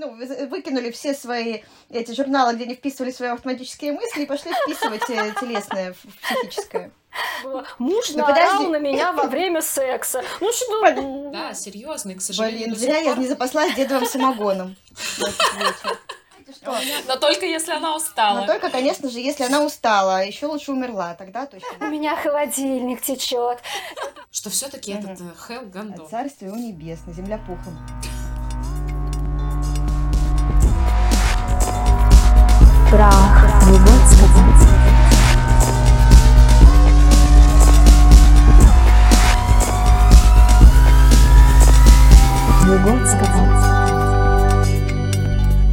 ну, выкинули все свои эти журналы, где они вписывали свои автоматические мысли, и пошли вписывать телесное в психическое. Муж наорал на меня во время секса. Ну что? Да, серьезно, к сожалению. Блин, зря я не запаслась дедовым самогоном. Что? Но только если она устала. Но только, конечно же, если она устала. Еще лучше умерла, тогда точно. У меня холодильник течет. Что все-таки этот Хелл Гандон. Царствие его небесное, земля пухом. Прах Выготского.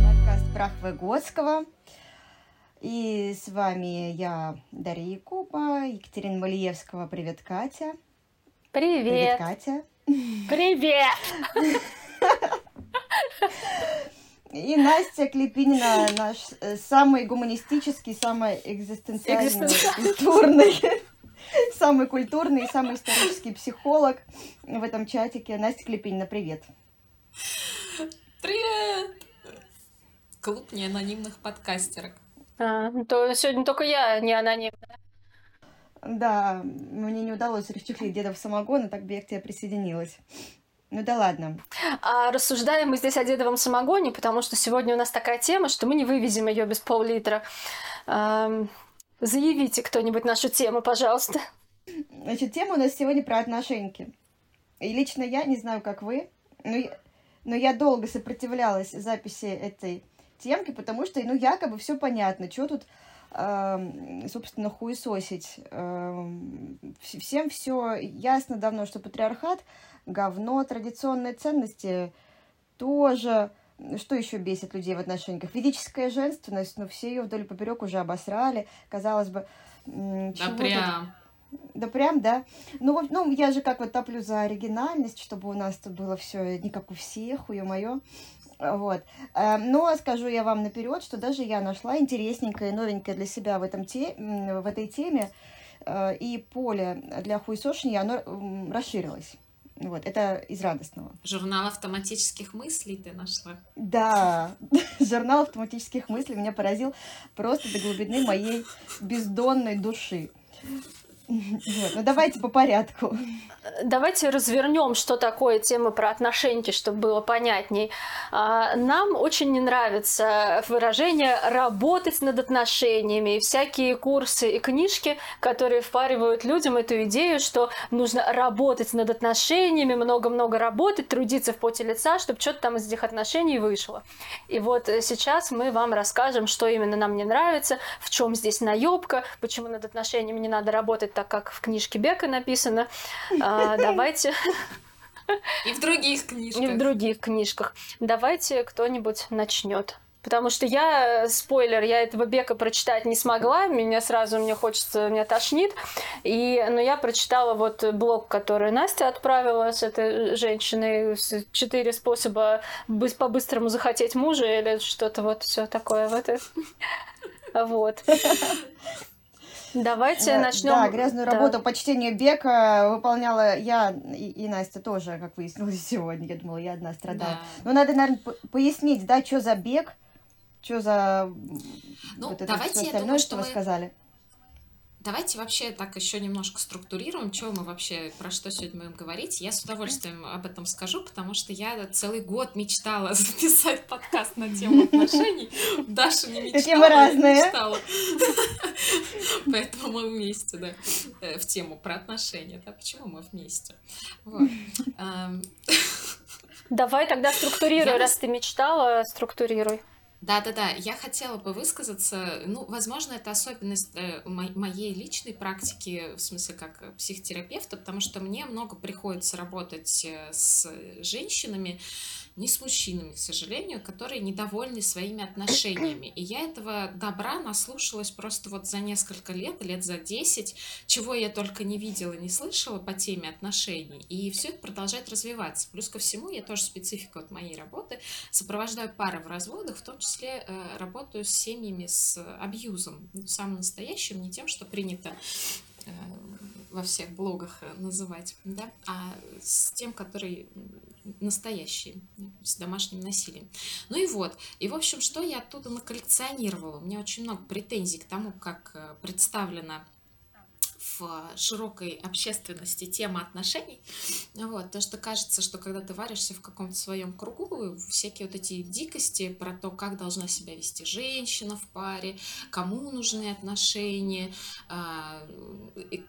Подкаст «Прах Выготского». И с вами я, Дарья Якуба, Екатерина Малиевского. Привет, Катя. Привет. Привет, Катя. Привет. И Настя Клепинина, наш самый гуманистический, самый экзистенциальный, культурный. Самый культурный, самый исторический психолог в этом чатике. Настя Клепинина, привет. Привет! Клуб неанонимных подкастерок. То сегодня только я не анонимная. Да, мне не удалось расчехлить дедов самогона, так бы я к тебе присоединилась. Ну да ладно. Рассуждаем мы здесь о дедовом самогоне, потому что сегодня у нас такая тема, что мы не вывезем ее без пол-литра. Заявите кто-нибудь нашу тему, пожалуйста. Значит, тема у нас сегодня про отношеньки. И лично я, не знаю, как вы, но я долго сопротивлялась записи этой темки, потому что, ну, якобы все понятно, что тут, собственно, хуесосить. Всем все ясно давно, что патриархат – говно, традиционные ценности тоже. Что еще бесит людей в отношениях? Ведическая женственность, но все ее вдоль и поперек уже обосрали, казалось бы. Да прям. Тут... Да прям, да. Ну, я же как вот топлю за оригинальность, чтобы у нас тут было все не как у всех, ё-моё. Вот. Но скажу я вам наперед, что даже я нашла интересненькое, новенькое для себя в этой теме, и поле для хуесошения, оно расширилось. Вот, это из радостного. Журнал автоматических мыслей ты нашла? Да, журнал автоматических мыслей меня поразил просто до глубины моей бездонной души. Вот, ну давайте по порядку. Давайте развернем, что такое тема про отношеньки, чтобы было понятней. Нам очень не нравится выражение «работать над отношениями» и всякие курсы и книжки, которые впаривают людям эту идею, что нужно работать над отношениями, много-много работать, трудиться в поте лица, чтобы что-то там из этих отношений вышло. И вот сейчас мы вам расскажем, что именно нам не нравится, в чем здесь наебка, почему над отношениями не надо работать так, как в книжке Бека написано. Давайте... И в других книжках. И в других книжках. Давайте кто-нибудь начнет. Потому что я, спойлер, я этого Бека прочитать не смогла. Меня тошнит. Но я прочитала вот блог, который Настя отправила с этой женщиной. 4 способа по-быстрому захотеть мужа или что-то вот все такое. Вот. Давайте начнем. Да, грязную работу по чтению Бека выполняла я и Настя тоже, как выяснилось сегодня. Я думала, я одна страдаю. Да. Но надо, наверное, пояснить, да, что за Бек, что за вот это все остальное, что вы сказали. Давайте вообще так еще немножко структурируем, что мы вообще, про что сегодня будем говорить. Я с удовольствием об этом скажу, потому что я целый год мечтала записать подкаст на тему отношений. Даша не мечтала. Темы разные. Поэтому мы вместе, да, в тему про отношения. Да, почему мы вместе? Вот. Давай тогда структурируй, раз ты мечтала, структурируй. Да-да-да, я хотела бы высказаться, ну, возможно, это особенность моей личной практики, в смысле, как психотерапевта, потому что мне много приходится работать с женщинами, не с мужчинами, к сожалению, которые недовольны своими отношениями. И я этого добра наслушалась просто вот за несколько лет за 10, чего я только не видела, не слышала по теме отношений. И все это продолжает развиваться. Плюс ко всему, я тоже специфика от моей работы, сопровождаю пары в разводах, в том числе работаю с семьями с абьюзом, самым настоящим, не тем, что принято во всех блогах называть, да? А с тем, который настоящий, с домашним насилием. Ну и вот, и в общем, что я оттуда наколлекционировала? У меня очень много претензий к тому, как представлена в широкой общественности тема отношений. Вот, то, что кажется, что когда ты варишься в каком-то своем кругу, всякие вот эти дикости про то, как должна себя вести женщина в паре, кому нужны отношения,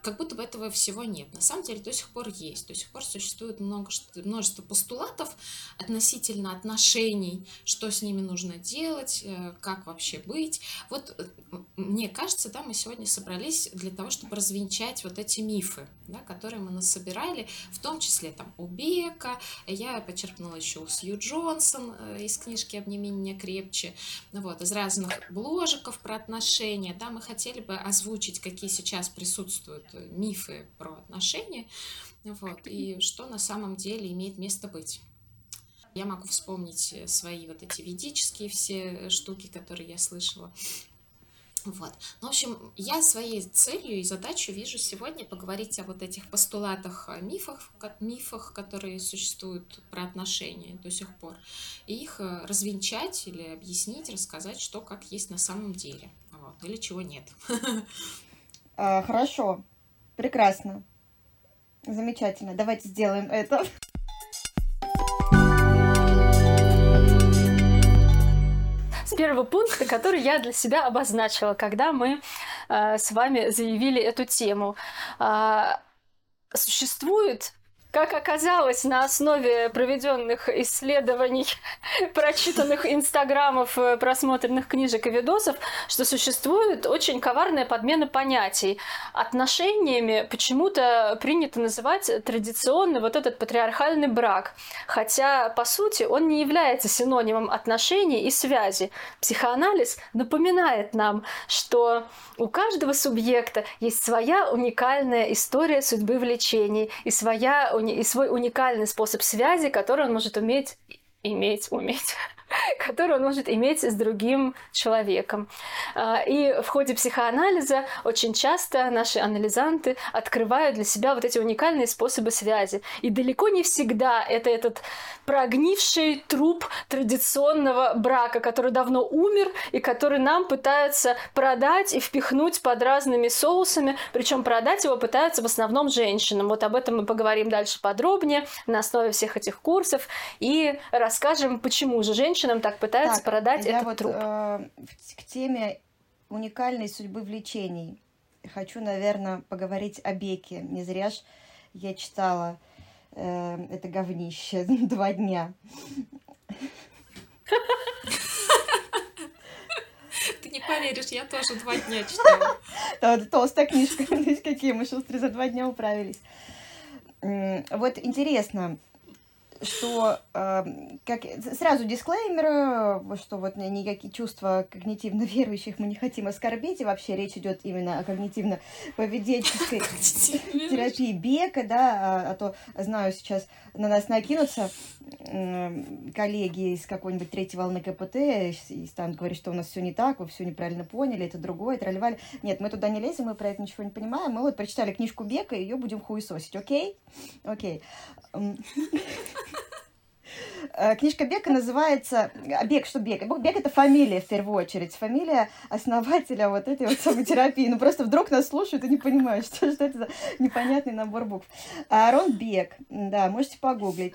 как будто бы этого всего нет. На самом деле до сих пор есть, до сих пор существует множество постулатов относительно отношений, что с ними нужно делать, как вообще быть. Вот, мне кажется, да, мы сегодня собрались для того, чтобы развенчать вот эти мифы, да, которые мы насобирали, в том числе там у Бека, я почерпнула еще у Сью Джонсон из книжки «Обнимение не крепче», вот, из разных бложиков про отношения, да, мы хотели бы озвучить, какие сейчас присутствуют мифы про отношения, вот, и что на самом деле имеет место быть. Я могу вспомнить свои вот эти ведические все штуки, которые я слышала. Вот. Ну, в общем, я своей целью и задачей вижу сегодня поговорить о вот этих постулатах, о мифах, которые существуют про отношения до сих пор, и их развенчать или объяснить, рассказать, что как есть на самом деле, вот, или чего нет. Хорошо, прекрасно, замечательно, давайте сделаем это. Первого пункта, который я для себя обозначила, когда мы с вами заявили эту тему. Существует, как оказалось, на основе проведенных исследований, прочитанных инстаграмов, просмотренных книжек и видосов, что существует очень коварная подмена понятий. Отношениями почему-то принято называть традиционно вот этот патриархальный брак, хотя, по сути, он не является синонимом отношений и связи. Психоанализ напоминает нам, что у каждого субъекта есть своя уникальная история судьбы влечений и свой уникальный способ связи, который он может иметь с другим человеком. И в ходе психоанализа очень часто наши анализанты открывают для себя вот эти уникальные способы связи. И далеко не всегда это этот прогнивший труп традиционного брака, который давно умер и который нам пытаются продать и впихнуть под разными соусами. Причем продать его пытаются в основном женщинам. Вот об этом мы поговорим дальше подробнее на основе всех этих курсов и расскажем, почему же женщинам так пытаются продать этот труп. К теме уникальной судьбы влечений хочу, наверное, поговорить о Беке. Не зря ж я читала это говнище 2 дня. Ты не поверишь, я тоже 2 дня читала. Это толстая книжка. Какие мы шустрые, за 2 дня управились. Вот интересно, что сразу дисклеймер, что вот никакие чувства когнитивно верующих мы не хотим оскорбить, и вообще речь идет именно о когнитивно-поведенческой терапии Бека, да, а то, знаю, сейчас на нас накинутся коллеги из какой-нибудь 3-й волны КПТ и станут говорить, что у нас все не так, вы все неправильно поняли, это другое, тролливали. Нет, мы туда не лезем, мы про это ничего не понимаем, мы вот прочитали книжку Бека, и ее будем хуесосить, окей? Окей. Книжка Бека называется... Бек, что Бек? Бек — это фамилия, в первую очередь. Фамилия основателя вот этой вот самой терапии. Ну, просто вдруг нас слушают и не понимают, что это за непонятный набор букв. Аарон Бек, да, можете погуглить.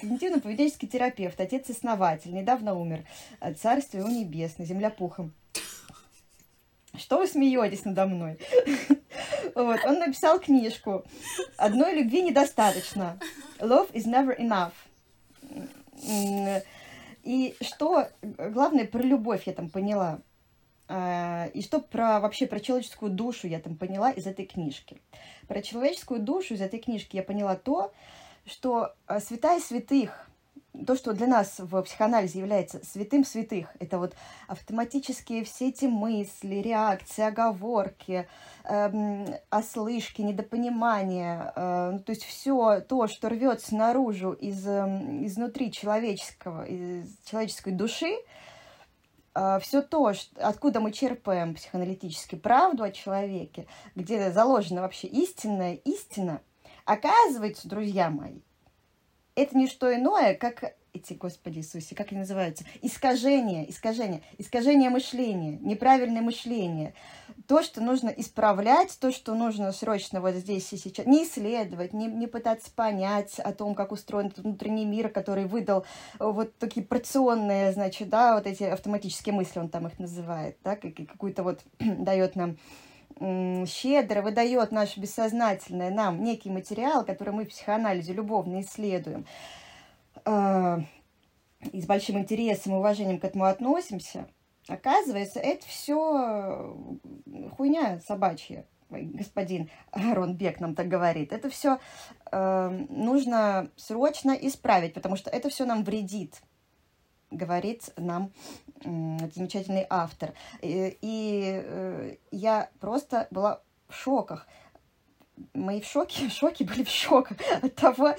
Когнитивно-поведенческий терапевт, отец-основатель, недавно умер. Царствие его небесное, земля пухом. Что вы смеетесь надо мной? Вот, он написал книжку «Одной любви недостаточно». Love is never enough. И что главное про любовь я там поняла, и что вообще про человеческую душу я там поняла из этой книжки. Про человеческую душу из этой книжки я поняла то, что святая святых, то, что для нас в психоанализе является святым святых, это вот автоматические все эти мысли, реакции, оговорки, ослышки, недопонимания, то есть все то, что рвется наружу изнутри человеческой души, все то, откуда мы черпаем психоаналитически правду о человеке, где заложена вообще истинная истина, оказывается, друзья мои, это не что иное, как эти, Господи Иисусе, как они называются, искажение мышления, неправильное мышление, то, что нужно исправлять, то, что нужно срочно вот здесь и сейчас, не исследовать, не пытаться понять о том, как устроен этот внутренний мир, который выдал вот такие порционные, значит, да, вот эти автоматические мысли, он там их называет, да, какую-то вот дает нам щедро выдает наше бессознательное нам некий материал, который мы в психоанализе любовно исследуем, и с большим интересом и уважением к этому относимся, оказывается, это все хуйня собачья. Господин Аарон Бек нам так говорит. Это все нужно срочно исправить, потому что это все нам вредит, говорит нам замечательный автор. И я просто была в шоках. Мои в шоке были в шоках от того,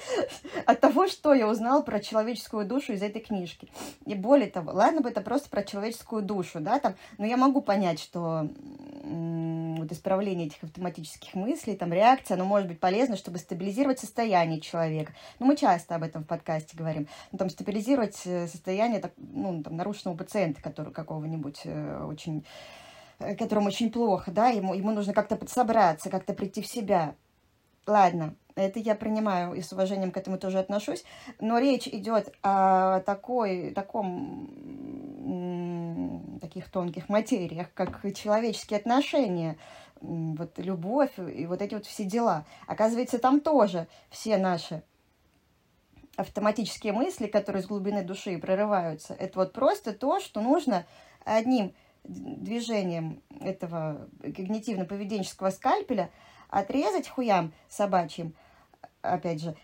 что я узнала про человеческую душу из этой книжки. И более того, ладно бы это просто про человеческую душу, да, там, но я могу понять, что вот исправление этих автоматических мыслей, там, реакция, оно может быть полезно, чтобы стабилизировать состояние человека. Ну, мы часто об этом в подкасте говорим. Ну, там, стабилизировать состояние, ну, там, нарушенного пациента, который какого-нибудь которому очень плохо, да, ему нужно как-то подсобраться, как-то прийти в себя. Ладно, это я принимаю и с уважением к этому тоже отношусь, но речь идет о таких тонких материях, как человеческие отношения, вот любовь и вот эти вот все дела. Оказывается, там тоже все наши автоматические мысли, которые с глубины души прорываются, это вот просто то, что нужно одним движением этого когнитивно-поведенческого скальпеля отрезать хуям собачьим, опять же,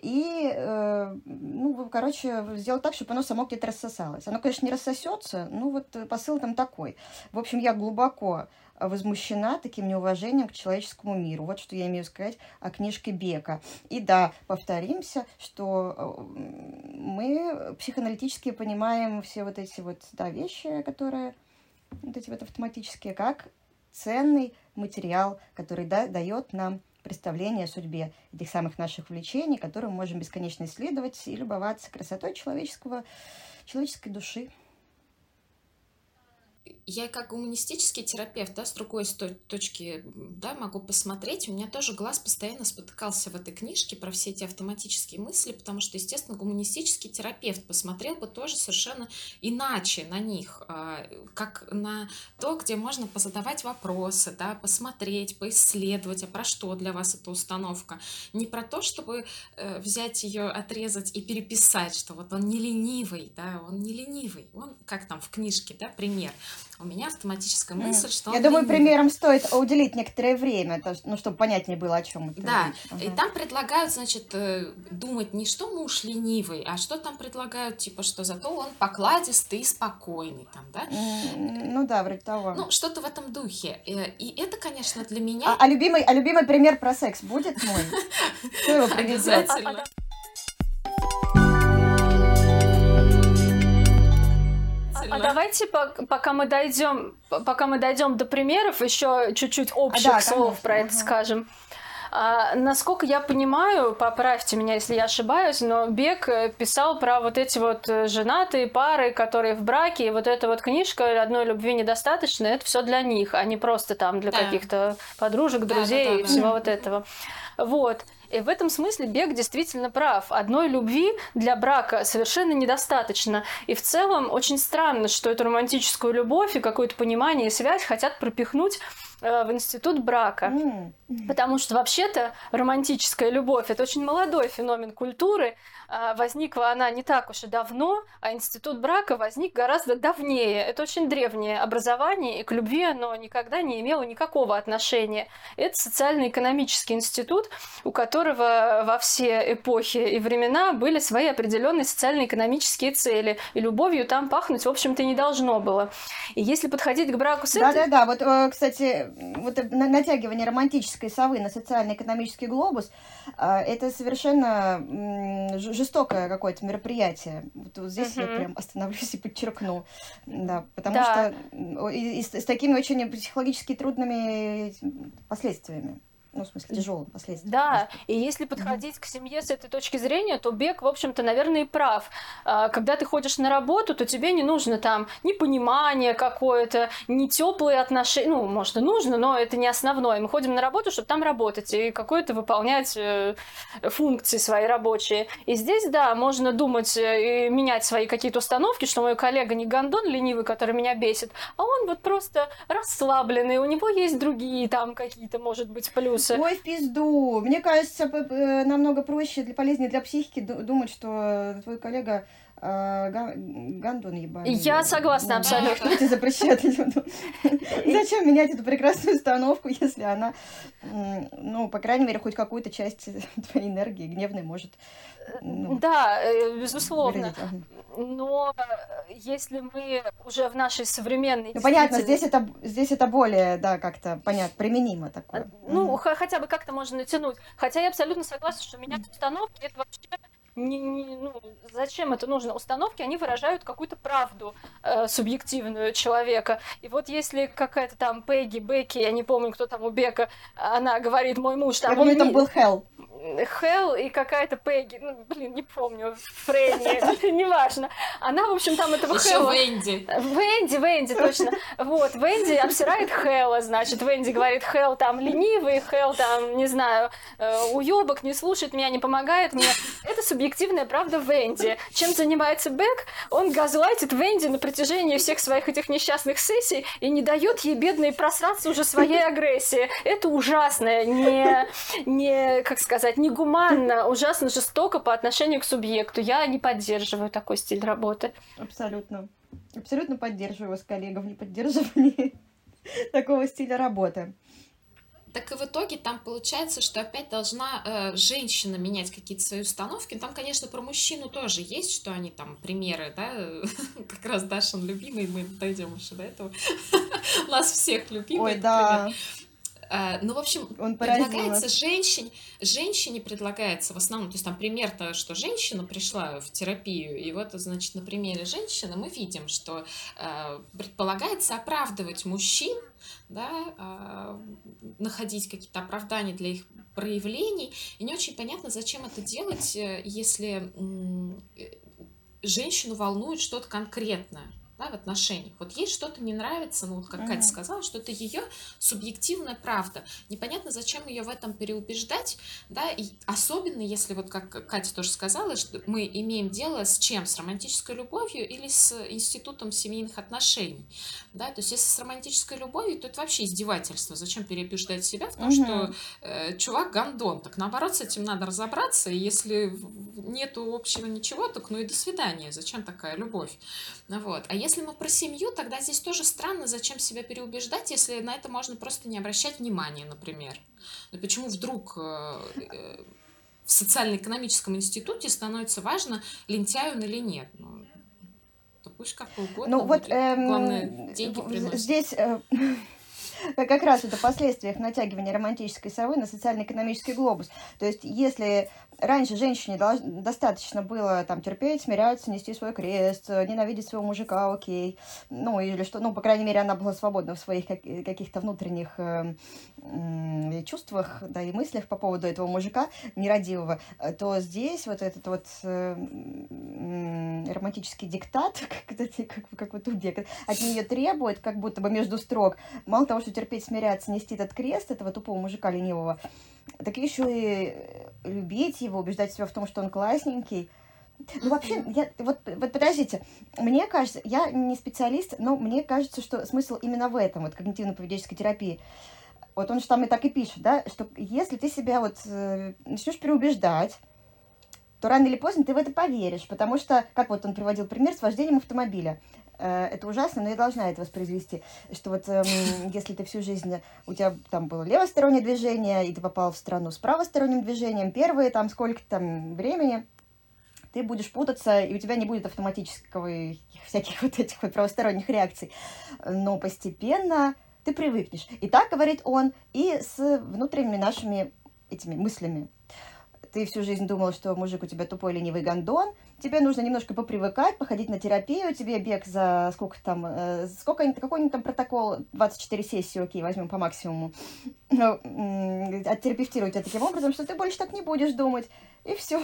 и, сделать так, чтобы оно само где-то рассосалось. Оно, конечно, не рассосется, но вот посыл там такой. В общем, я глубоко возмущена таким неуважением к человеческому миру. Вот что я имею сказать о книжке Бека. И да, повторимся, что мы психоаналитически понимаем все вот эти вот, да, вещи, которые вот эти вот автоматические, как ценный материал, который дает нам представление о судьбе этих самых наших увлечений, которые мы можем бесконечно исследовать и любоваться красотой человеческой души. Я как гуманистический терапевт, да, с другой точки, да, могу посмотреть. У меня тоже глаз постоянно спотыкался в этой книжке про все эти автоматические мысли, потому что, естественно, гуманистический терапевт посмотрел бы тоже совершенно иначе на них, как на то, где можно позадавать вопросы, да, посмотреть, поисследовать, а про что для вас эта установка. Не про то, чтобы взять ее, отрезать и переписать, что вот он не ленивый, да, он не ленивый. Он, как там в книжке, да, пример. У меня автоматическая мысль, что... Я думаю, примером стоит уделить некоторое время, ну, чтобы понятнее было, о чем это. Да, и там предлагают, значит, думать не что муж ленивый, а что там предлагают, типа, что зато он покладистый и спокойный, там, да? Ну да, вроде того. Ну, что-то в этом духе. И это, конечно, для меня... А любимый пример про секс будет мой? Кто его привезет? Обязательно. А давайте, пока мы дойдем до примеров, еще чуть-чуть общих слов про это скажем. Насколько я понимаю, поправьте меня, если я ошибаюсь, но Бек писал про вот эти вот женатые пары, которые в браке, и вот эта вот книжка «Одной любви недостаточно», это все для них, а не просто там для каких-то подружек, друзей и всего вот этого. Вот. И в этом смысле Бек действительно прав. Одной любви для брака совершенно недостаточно. И в целом очень странно, что эту романтическую любовь и какое-то понимание и связь хотят пропихнуть в институт брака. Потому что вообще-то романтическая любовь – это очень молодой феномен культуры. Возникла она не так уж и давно, а институт брака возник гораздо давнее. Это очень древнее образование, и к любви оно никогда не имело никакого отношения. Это социально-экономический институт, у которого во все эпохи и времена были свои определенные социально-экономические цели, и любовью там пахнуть, в общем-то, не должно было. И если подходить к браку с этим... Да-да-да, вот, кстати, вот натягивание романтической совы на социально-экономический глобус, это совершенно жестокое какое-то мероприятие. Вот здесь я прям остановлюсь и подчеркну. Да, потому что и с такими очень психологически трудными последствиями. Ну, в смысле, тяжелым последствием. Да, и если подходить к семье с этой точки зрения, то Бек, в общем-то, наверное, и прав. Когда ты ходишь на работу, то тебе не нужно там ни понимание какое-то, ни теплые отношения. Ну, может, и нужно, но это не основное. Мы ходим на работу, чтобы там работать и какое-то выполнять функции свои рабочие. И здесь, да, можно думать и менять свои какие-то установки, что мой коллега не гондон ленивый, который меня бесит, а он вот просто расслабленный, у него есть другие там какие-то, может быть, плюсы. Ой, в пизду. Мне кажется, намного проще, полезнее для психики думать, что твой коллега гандон ебаный. Я согласна абсолютно. Что ты запрещаешь людям? Зачем менять эту прекрасную установку, если она, ну, по крайней мере, хоть какую-то часть твоей энергии гневной может... Ну, да, безусловно. Но если мы уже в нашей современной... Ну, понятно, здесь это более, да, как-то, понятно, применимо такое. Ну, хотя бы как-то можно натянуть. Хотя я абсолютно согласна, что менять установки, это вообще... зачем это нужно? Установки, они выражают какую-то правду субъективную человека. И вот если какая-то там Пегги, Бекки, я не помню, кто там у Бека, она говорит, мой муж... Там, я помню, там был Хелл и какая-то Пегги, ну, блин, не помню, Фрэнни, неважно. Она, в общем, там этого Хелла... Еще Венди, точно. Вот, Венди обсирает Хелла, значит. Венди говорит, Хелл там ленивый, Хелл там, не знаю, уёбок, не слушает меня, не помогает мне. Это субъективно. Объективная правда Венди. Чем занимается Бек? Он газлайтит Венди на протяжении всех своих этих несчастных сессий и не дает ей, бедной, просраться уже своей агрессии. Это ужасно, не гуманно, ужасно жестоко по отношению к субъекту. Я не поддерживаю такой стиль работы. Абсолютно. Абсолютно поддерживаю вас, коллега, в неподдерживании такого стиля работы. Так и в итоге там получается, что опять должна женщина менять какие-то свои установки. Там, конечно, про мужчину тоже есть, что они там примеры, да, как раз Дашин любимый, мы дойдем еще до этого. У нас всех любимый, например. Ну, в общем, предлагается женщине предлагается в основном, то есть там пример-то, что женщина пришла в терапию, и вот, значит, на примере женщины мы видим, что предполагается оправдывать мужчин, да, находить какие-то оправдания для их проявлений, и не очень понятно, зачем это делать, если женщину волнует что-то конкретное. Да, в отношениях. Вот ей что-то не нравится, ну вот как Катя сказала, что это ее субъективная правда. Непонятно, зачем ее в этом переубеждать, да, и особенно если, вот как Катя тоже сказала, что мы имеем дело с чем? С романтической любовью или с институтом семейных отношений, да, то есть если с романтической любовью, то это вообще издевательство. Зачем переубеждать себя в том, что чувак гондон? Так наоборот, с этим надо разобраться, и если нету общего ничего, так ну и до свидания, зачем такая любовь? Вот. А если мы про семью, тогда здесь тоже странно, зачем себя переубеждать, если на это можно просто не обращать внимания, например. Но почему вдруг в социально-экономическом институте становится важно, лентяй он или нет? Ну, то пусть как угодно. Ну, вот, главное, деньги приносят. Здесь... Как раз это последствия натягивания романтической совы на социально-экономический глобус. То есть, если раньше женщине достаточно было там терпеть, смиряться, нести свой крест, ненавидеть своего мужика, окей, ну, или что, ну, по крайней мере, она была свободна в своих каких-то внутренних чувствах, да, и мыслях по поводу этого мужика нерадивого, то здесь вот этот вот романтический диктат, как вот у Бека, от нее требует, как будто бы между строк, мало того, что терпеть, смиряться, нести этот крест этого тупого мужика ленивого, так еще и любить его, убеждать себя в том, что он классненький. Ну, вообще, вот подождите, мне кажется, я не специалист, но мне кажется, что смысл именно в этом, вот когнитивно-поведенческой терапии. Вот он же там и так и пишет, да, что если ты себя вот начнешь переубеждать, то рано или поздно ты в это поверишь, потому что, как вот он приводил пример с вождением автомобиля, это ужасно, но я должна это воспроизвести, что вот если ты всю жизнь, у тебя там было левостороннее движение, и ты попал в страну с правосторонним движением, первые там сколько-то там времени, ты будешь путаться, и у тебя не будет автоматического всяких вот этих вот правосторонних реакций, но постепенно ты привыкнешь. И так говорит он, и с внутренними нашими этими мыслями. ты всю жизнь думал, что мужик у тебя тупой ленивый гондон, тебе нужно немножко попривыкать, походить на терапию, тебе бег за сколько там, какой-нибудь там протокол, 24 сессии, окей, возьмем по максимуму, оттерапевтируют тебя таким образом, что ты больше так не будешь думать, и все.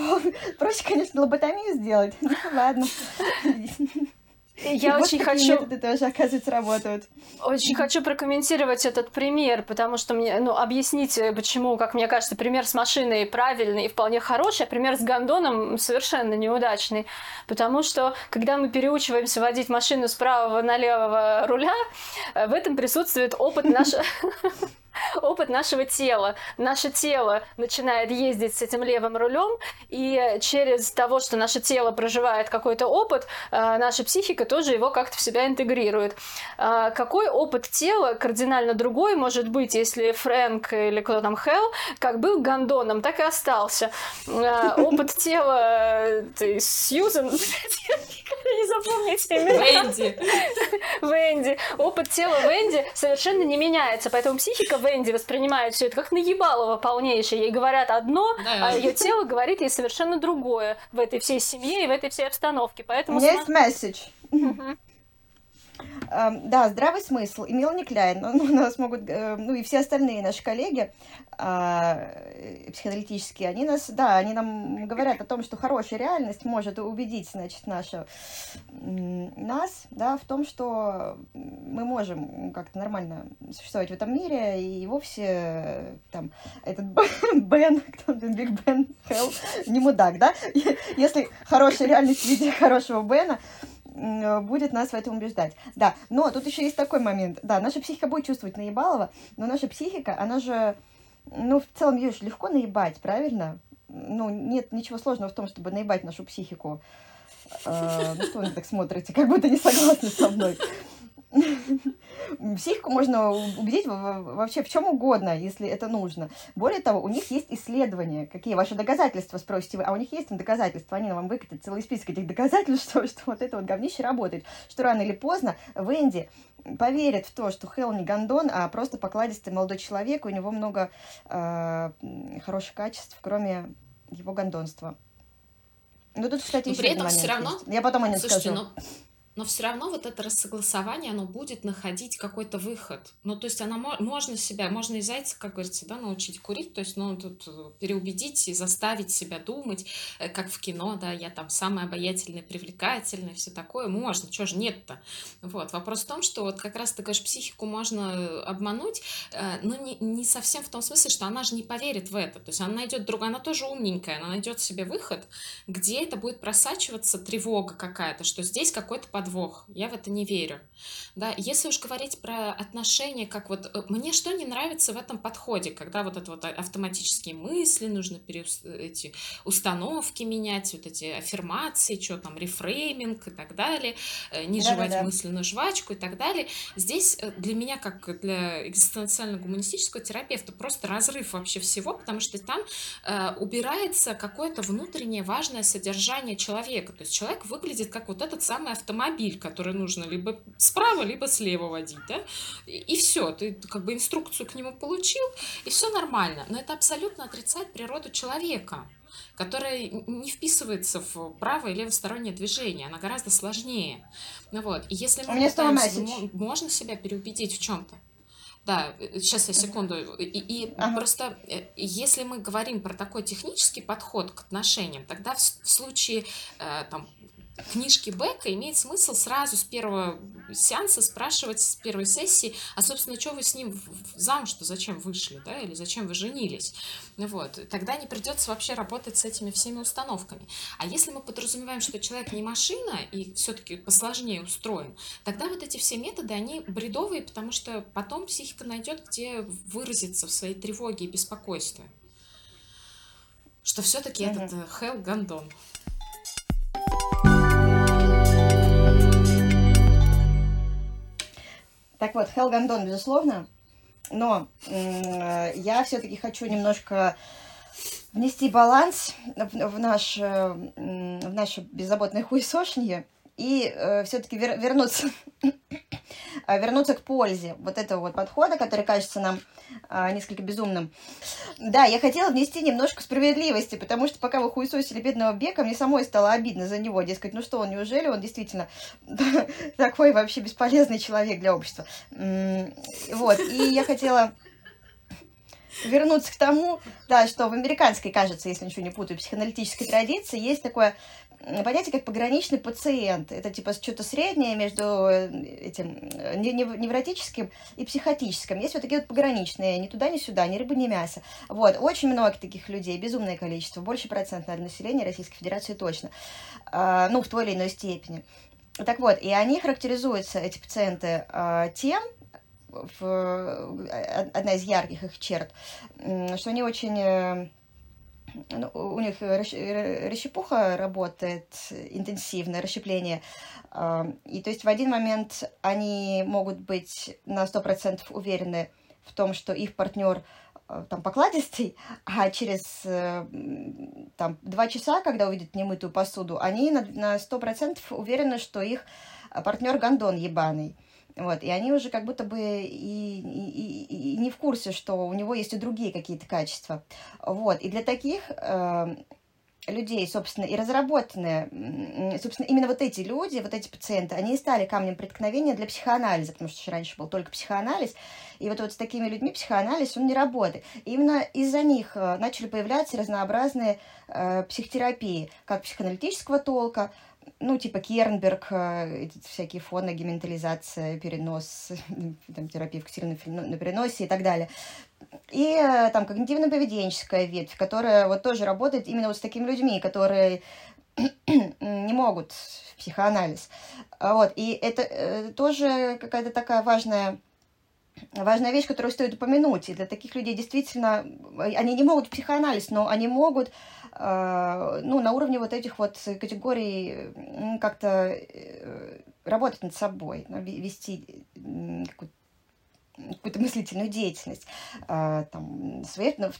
Проще, конечно, лоботомию сделать, ну ладно. Я очень хочу... методы тоже, оказывается, работают. Очень хочу прокомментировать этот пример, потому что мне, объяснить, почему, как мне кажется, пример с машиной правильный и вполне хороший, а пример с гондоном совершенно неудачный. Потому что, когда мы переучиваемся водить машину с правого на левого руля, в этом присутствует опыт нашего тела. Наше тело начинает ездить с этим левым рулем, и через того, что наше тело проживает какой-то опыт, наша психика тоже его как-то в себя интегрирует. Какой опыт тела кардинально другой может быть, если Фрэнк или кто там Хелл как был гондоном, так и остался? Опыт тела Сьюзен... Не запомните имена. Венди. Опыт тела Венди совершенно не меняется, поэтому психика Венди воспринимает все это как наебалово полнейшее. Ей говорят одно, да, а ее тело говорит ей совершенно другое в этой всей семье и в этой всей обстановке. Поэтому есть месседж. Да, здравый смысл. И Мелани Кляйн, у нас могут, и все остальные наши коллеги психоаналитические, они нам говорят о том, что хорошая реальность может убедить, нас в том, что мы можем как-то нормально существовать в этом мире, и вовсе там этот Бен, Биг Бен Хелл, не мудак, да? Если хорошая реальность в виде хорошего Бена, будет нас в этом убеждать. Да, но тут еще есть такой момент. Да, наша психика будет чувствовать наебалово, но наша психика, она же, в целом ее же легко наебать, правильно? Нет ничего сложного в том, чтобы наебать нашу психику. Что вы так смотрите, как будто не согласны со мной. Психику можно убедить вообще в чем угодно, если это нужно. Более того, у них есть исследования. Какие ваши доказательства, спросите вы? А у них есть там доказательства. Они вам выкатят целый список этих доказательств, что вот это вот говнище работает. Что рано или поздно Венди поверит в то, что Хелл не гондон, а просто покладистый молодой человек. У него много хороших качеств, кроме его гондонства. Тут, кстати, еще один момент. Равно... Я потом о нем скажу. Но все равно вот это рассогласование, оно будет находить какой-то выход. То есть можно и зайца, как говорится, научить курить, то есть, тут переубедить и заставить себя думать, как в кино, да, я там самая обаятельная, привлекательная, все такое, можно, чего же нет-то? Вопрос в том, что вот как раз, ты говоришь, психику можно обмануть, но не совсем в том смысле, что она же не поверит в это, то есть она найдет другую, она тоже умненькая, она найдет себе выход, где это будет просачиваться тревога какая-то, что здесь какой-то подвох. Я в это не верю. Да, если уж говорить про отношения, как вот мне что не нравится в этом подходе, когда вот это вот автоматические мысли, нужно эти установки менять, вот эти аффирмации, что там, рефрейминг и так далее, не жевать мысленную жвачку и так далее. Здесь для меня, как для экзистенциально-гуманистического терапевта, просто разрыв вообще всего, потому что там убирается какое-то внутреннее важное содержание человека. То есть человек выглядит как вот этот самый автомобиль, который нужно либо справа, либо слева водить, да, и все, ты как бы инструкцию к нему получил, и все нормально, но это абсолютно отрицает природу человека, которая не вписывается в право- и левостороннее движение, она гораздо сложнее, и если мы пытаемся, можно себя переубедить в чем-то. Да, сейчас я секунду. Просто, если мы говорим про такой технический подход к отношениям, тогда в случае книжки Бека имеет смысл сразу с первого сеанса спрашивать, с первой сессии, собственно, что вы с ним замуж-то, зачем вышли, да, или зачем вы женились. Тогда не придется вообще работать с этими всеми установками. А если мы подразумеваем, что человек не машина и все-таки посложнее устроен, тогда вот эти все методы, они бредовые, потому что потом психика найдет, где выразиться в своей тревоге и беспокойстве. Что все-таки этот Хелл гондон. Так вот, Хелл гондон, безусловно, но я все-таки хочу немножко внести баланс в наше беззаботное хуесошнее и все-таки вернуться вернуться к пользе вот этого вот подхода, который кажется нам несколько безумным. Да, я хотела внести немножко справедливости, потому что пока вы хуесосили бедного Бека, мне самой стало обидно за него, дескать, ну что он, неужели он действительно такой вообще бесполезный человек для общества. Вот, и я хотела вернуться к тому, да, что в американской, кажется, если ничего не путаю, психоаналитической традиции есть такое понятие, как пограничный пациент. Это типа что-то среднее между этим невротическим и психотическим. Есть вот такие вот пограничные, ни туда, ни сюда, ни рыба, ни мясо. Вот, очень много таких людей, безумное количество, больше процентное населения Российской Федерации точно, ну, в той или иной степени. Так вот, и они характеризуются, эти пациенты, тем, одна из ярких их черт, что они очень... Ну, у них расщепуха работает интенсивно, расщепление. И то есть в один момент они могут быть на 100% уверены в том, что их партнер там покладистый, а через там 2 часа, когда увидят немытую посуду, они на 100% уверены, что их партнер гондон ебаный. Вот, и они уже как будто бы и не в курсе, что у него есть и другие какие-то качества. Вот, и для таких людей, собственно, и разработаны, собственно, именно вот эти люди, вот эти пациенты, они стали камнем преткновения для психоанализа, потому что раньше был только психоанализ, и вот с такими людьми психоанализ, он не работает. И именно из-за них начали появляться разнообразные психотерапии, как психоаналитического толка, ну, типа Кернберг, всякие фоны, гементализация, перенос, там, терапия в экстренном на переносе и так далее. И там когнитивно-поведенческая ветвь, которая вот тоже работает именно вот с такими людьми, которые не могут в психоанализ. Вот, и это тоже какая-то такая важная вещь, которую стоит упомянуть. И для таких людей действительно, они не могут в психоанализ, но они могут, ну, на уровне вот этих вот категорий как-то работать над собой, вести какую-то мыслительную деятельность. Там,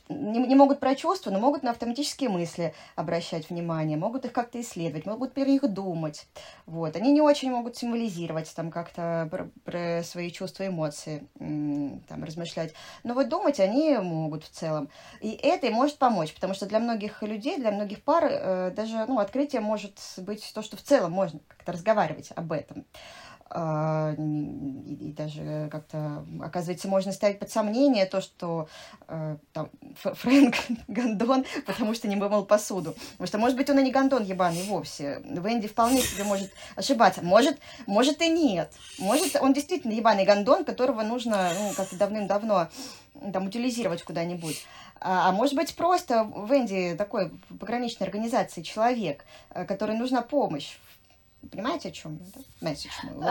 не могут про чувства, но могут на автоматические мысли обращать внимание, могут их как-то исследовать, могут про них думать. Вот. Они не очень могут символизировать там, как-то про свои чувства, эмоции, там, размышлять. Но вот думать они могут в целом. И это им может помочь, потому что для многих людей, для многих пар даже, ну, открытие может быть то, что в целом можно как-то разговаривать об этом. И даже как-то, оказывается, можно ставить под сомнение то, что там, Фрэнк гондон, потому что не вымыл посуду. Потому что, может быть, он и не гондон ебаный вовсе. Венди вполне себе может ошибаться. Может и нет. Может, он действительно ебаный гондон, которого нужно, ну, как-то давным-давно там, утилизировать куда-нибудь. А может быть, просто Венди такой пограничной организации человек, который нужна помощь. Понимаете, о чем? Месседж мы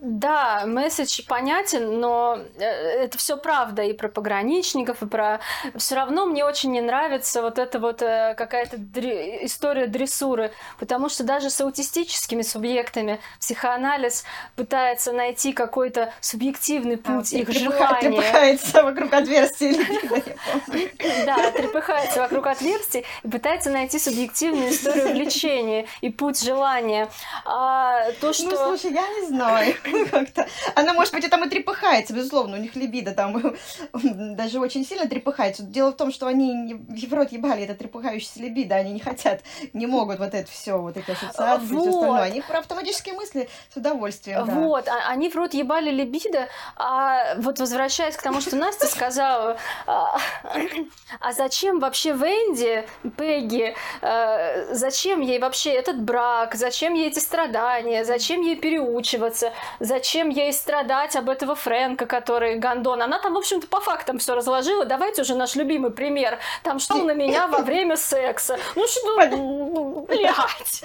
да, месседж понятен, но это все правда и про пограничников, и про... Все равно мне очень не нравится вот эта вот какая-то история дрессуры, потому что даже с аутистическими субъектами психоанализ пытается найти какой-то субъективный путь их желания. Трепыхается вокруг отверстий. Да, трепыхается вокруг отверстий и пытается найти субъективную историю влечения и путь желания. А то, что... Ну, слушай, я не знаю. Как-то. Она, может быть, и там и трепыхается, безусловно, у них либидо там даже очень сильно трепыхается. Дело в том, что они в рот ебали это трепыхающееся либидо, они не хотят, не могут вот это все, вот эти ассоциации, вот. И все остальное. Они про автоматические мысли с удовольствием. Да. Вот, они в рот ебали либидо, а вот возвращаясь к тому, что Настя сказала, а зачем вообще Венди, Пегги, зачем ей вообще этот брак, зачем ей эти страдания, зачем ей переучиваться, зачем ей страдать об этого Фрэнка, который гондон. Она там, в общем-то, по фактам все разложила. Давайте уже наш любимый пример. Там шел на меня во время секса. Ну что, блядь.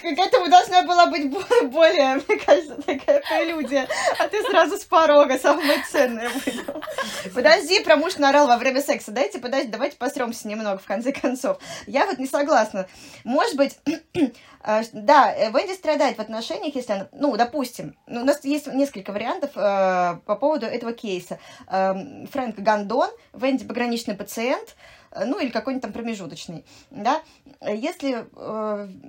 К этому должна была быть более, мне кажется, такая прелюдия. А ты сразу с порога самое ценное выбрал. Подожди, про муж наорал во время секса. Дайте подожди, давайте посрёмся немного, в конце концов. Я вот не согласна. Может быть, да, Венди страдает в отношениях, если она, ну, допустим, у нас есть несколько вариантов по поводу этого кейса. Фрэнк гондон, Венди пограничный пациент, ну или какой-нибудь там промежуточный, да. Если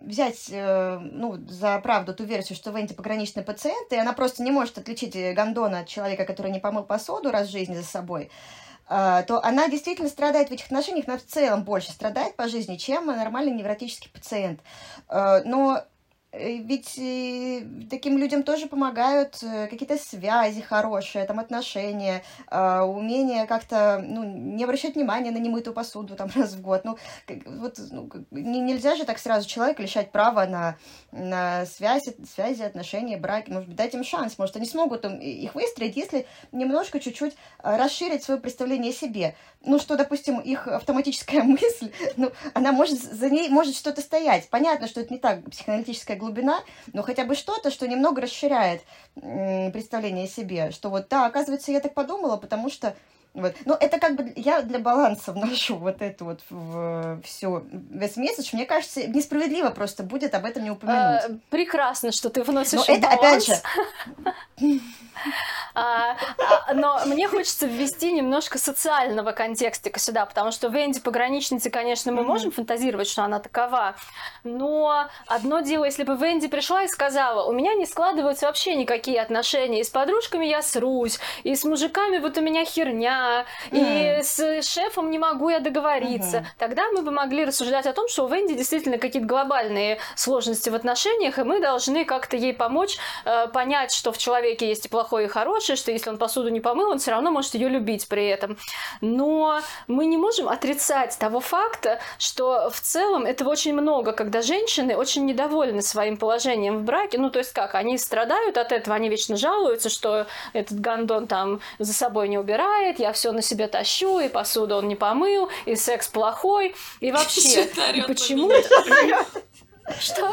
взять, ну, за правду ту версию, что Венди пограничный пациент, и она просто не может отличить гондона от человека, который не помыл посуду раз в жизни за собой, то она действительно страдает в этих отношениях, она в целом больше страдает по жизни, чем нормальный невротический пациент. Но ведь таким людям тоже помогают какие-то связи хорошие, там, отношения, умение как-то, ну, не обращать внимания на немытую посуду там раз в год. Ну, вот, ну, нельзя же так сразу человека лишать права на связи, отношения, браки. Может быть, дать им шанс, может, они смогут их выстроить, если немножко, чуть-чуть расширить свое представление о себе. Ну, что, допустим, их автоматическая мысль, ну, она может, за ней может что-то стоять. Понятно, что это не так психоаналитическая глубина, но хотя бы что-то, что немного расширяет представление о себе, что вот, да, оказывается, я так подумала, потому что, вот, ну, это как бы я для баланса вношу вот это вот все весь месяц, мне кажется, несправедливо просто будет об этом не упомянуть. Прекрасно, что ты вносишь в баланс. Но это, опять же... Но мне хочется ввести немножко социального контекстика сюда, потому что Венди пограничница, конечно, мы можем фантазировать, что она такова, но одно дело, если бы Венди пришла и сказала: у меня не складываются вообще никакие отношения, и с подружками я срусь, и с мужиками вот у меня херня, и с шефом не могу я договориться, тогда мы бы могли рассуждать о том, что у Венди действительно какие-то глобальные сложности в отношениях, и мы должны как-то ей помочь понять, что в человеке есть и плохое, и хорошее, что если он посуду не помыл, он все равно может ее любить при этом. Но мы не можем отрицать того факта, что в целом этого очень много, когда женщины очень недовольны своим положением в браке. Ну, то есть как, они страдают от этого, они вечно жалуются, что этот гондон там за собой не убирает, я все на себе тащу, и посуду он не помыл, и секс плохой, и вообще. И почему? Что?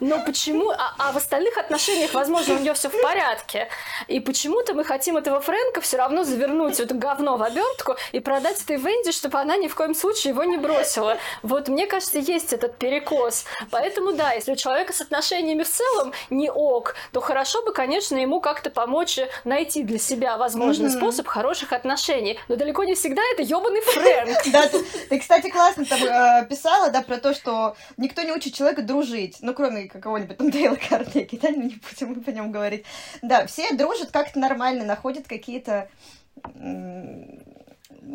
Но почему, а в остальных отношениях, возможно, у нее все в порядке, и почему-то мы хотим этого Фрэнка все равно завернуть в это говно в обертку и продать этой Венди, чтобы она ни в коем случае его не бросила. Вот, мне кажется, есть этот перекос. Поэтому, да, если у человека с отношениями в целом не ок, то хорошо бы, конечно, ему как-то помочь найти для себя, возможно, способ хороших отношений. Но далеко не всегда это ёбаный Фрэнк. Да, ты, кстати, классно там писала, да, про то, что никто не учит человека дружить, ну, кроме какого-нибудь там Дейла Карнеги, да, не будем мы по нему говорить. Да, все дружат как-то нормально, находят какие-то, ну,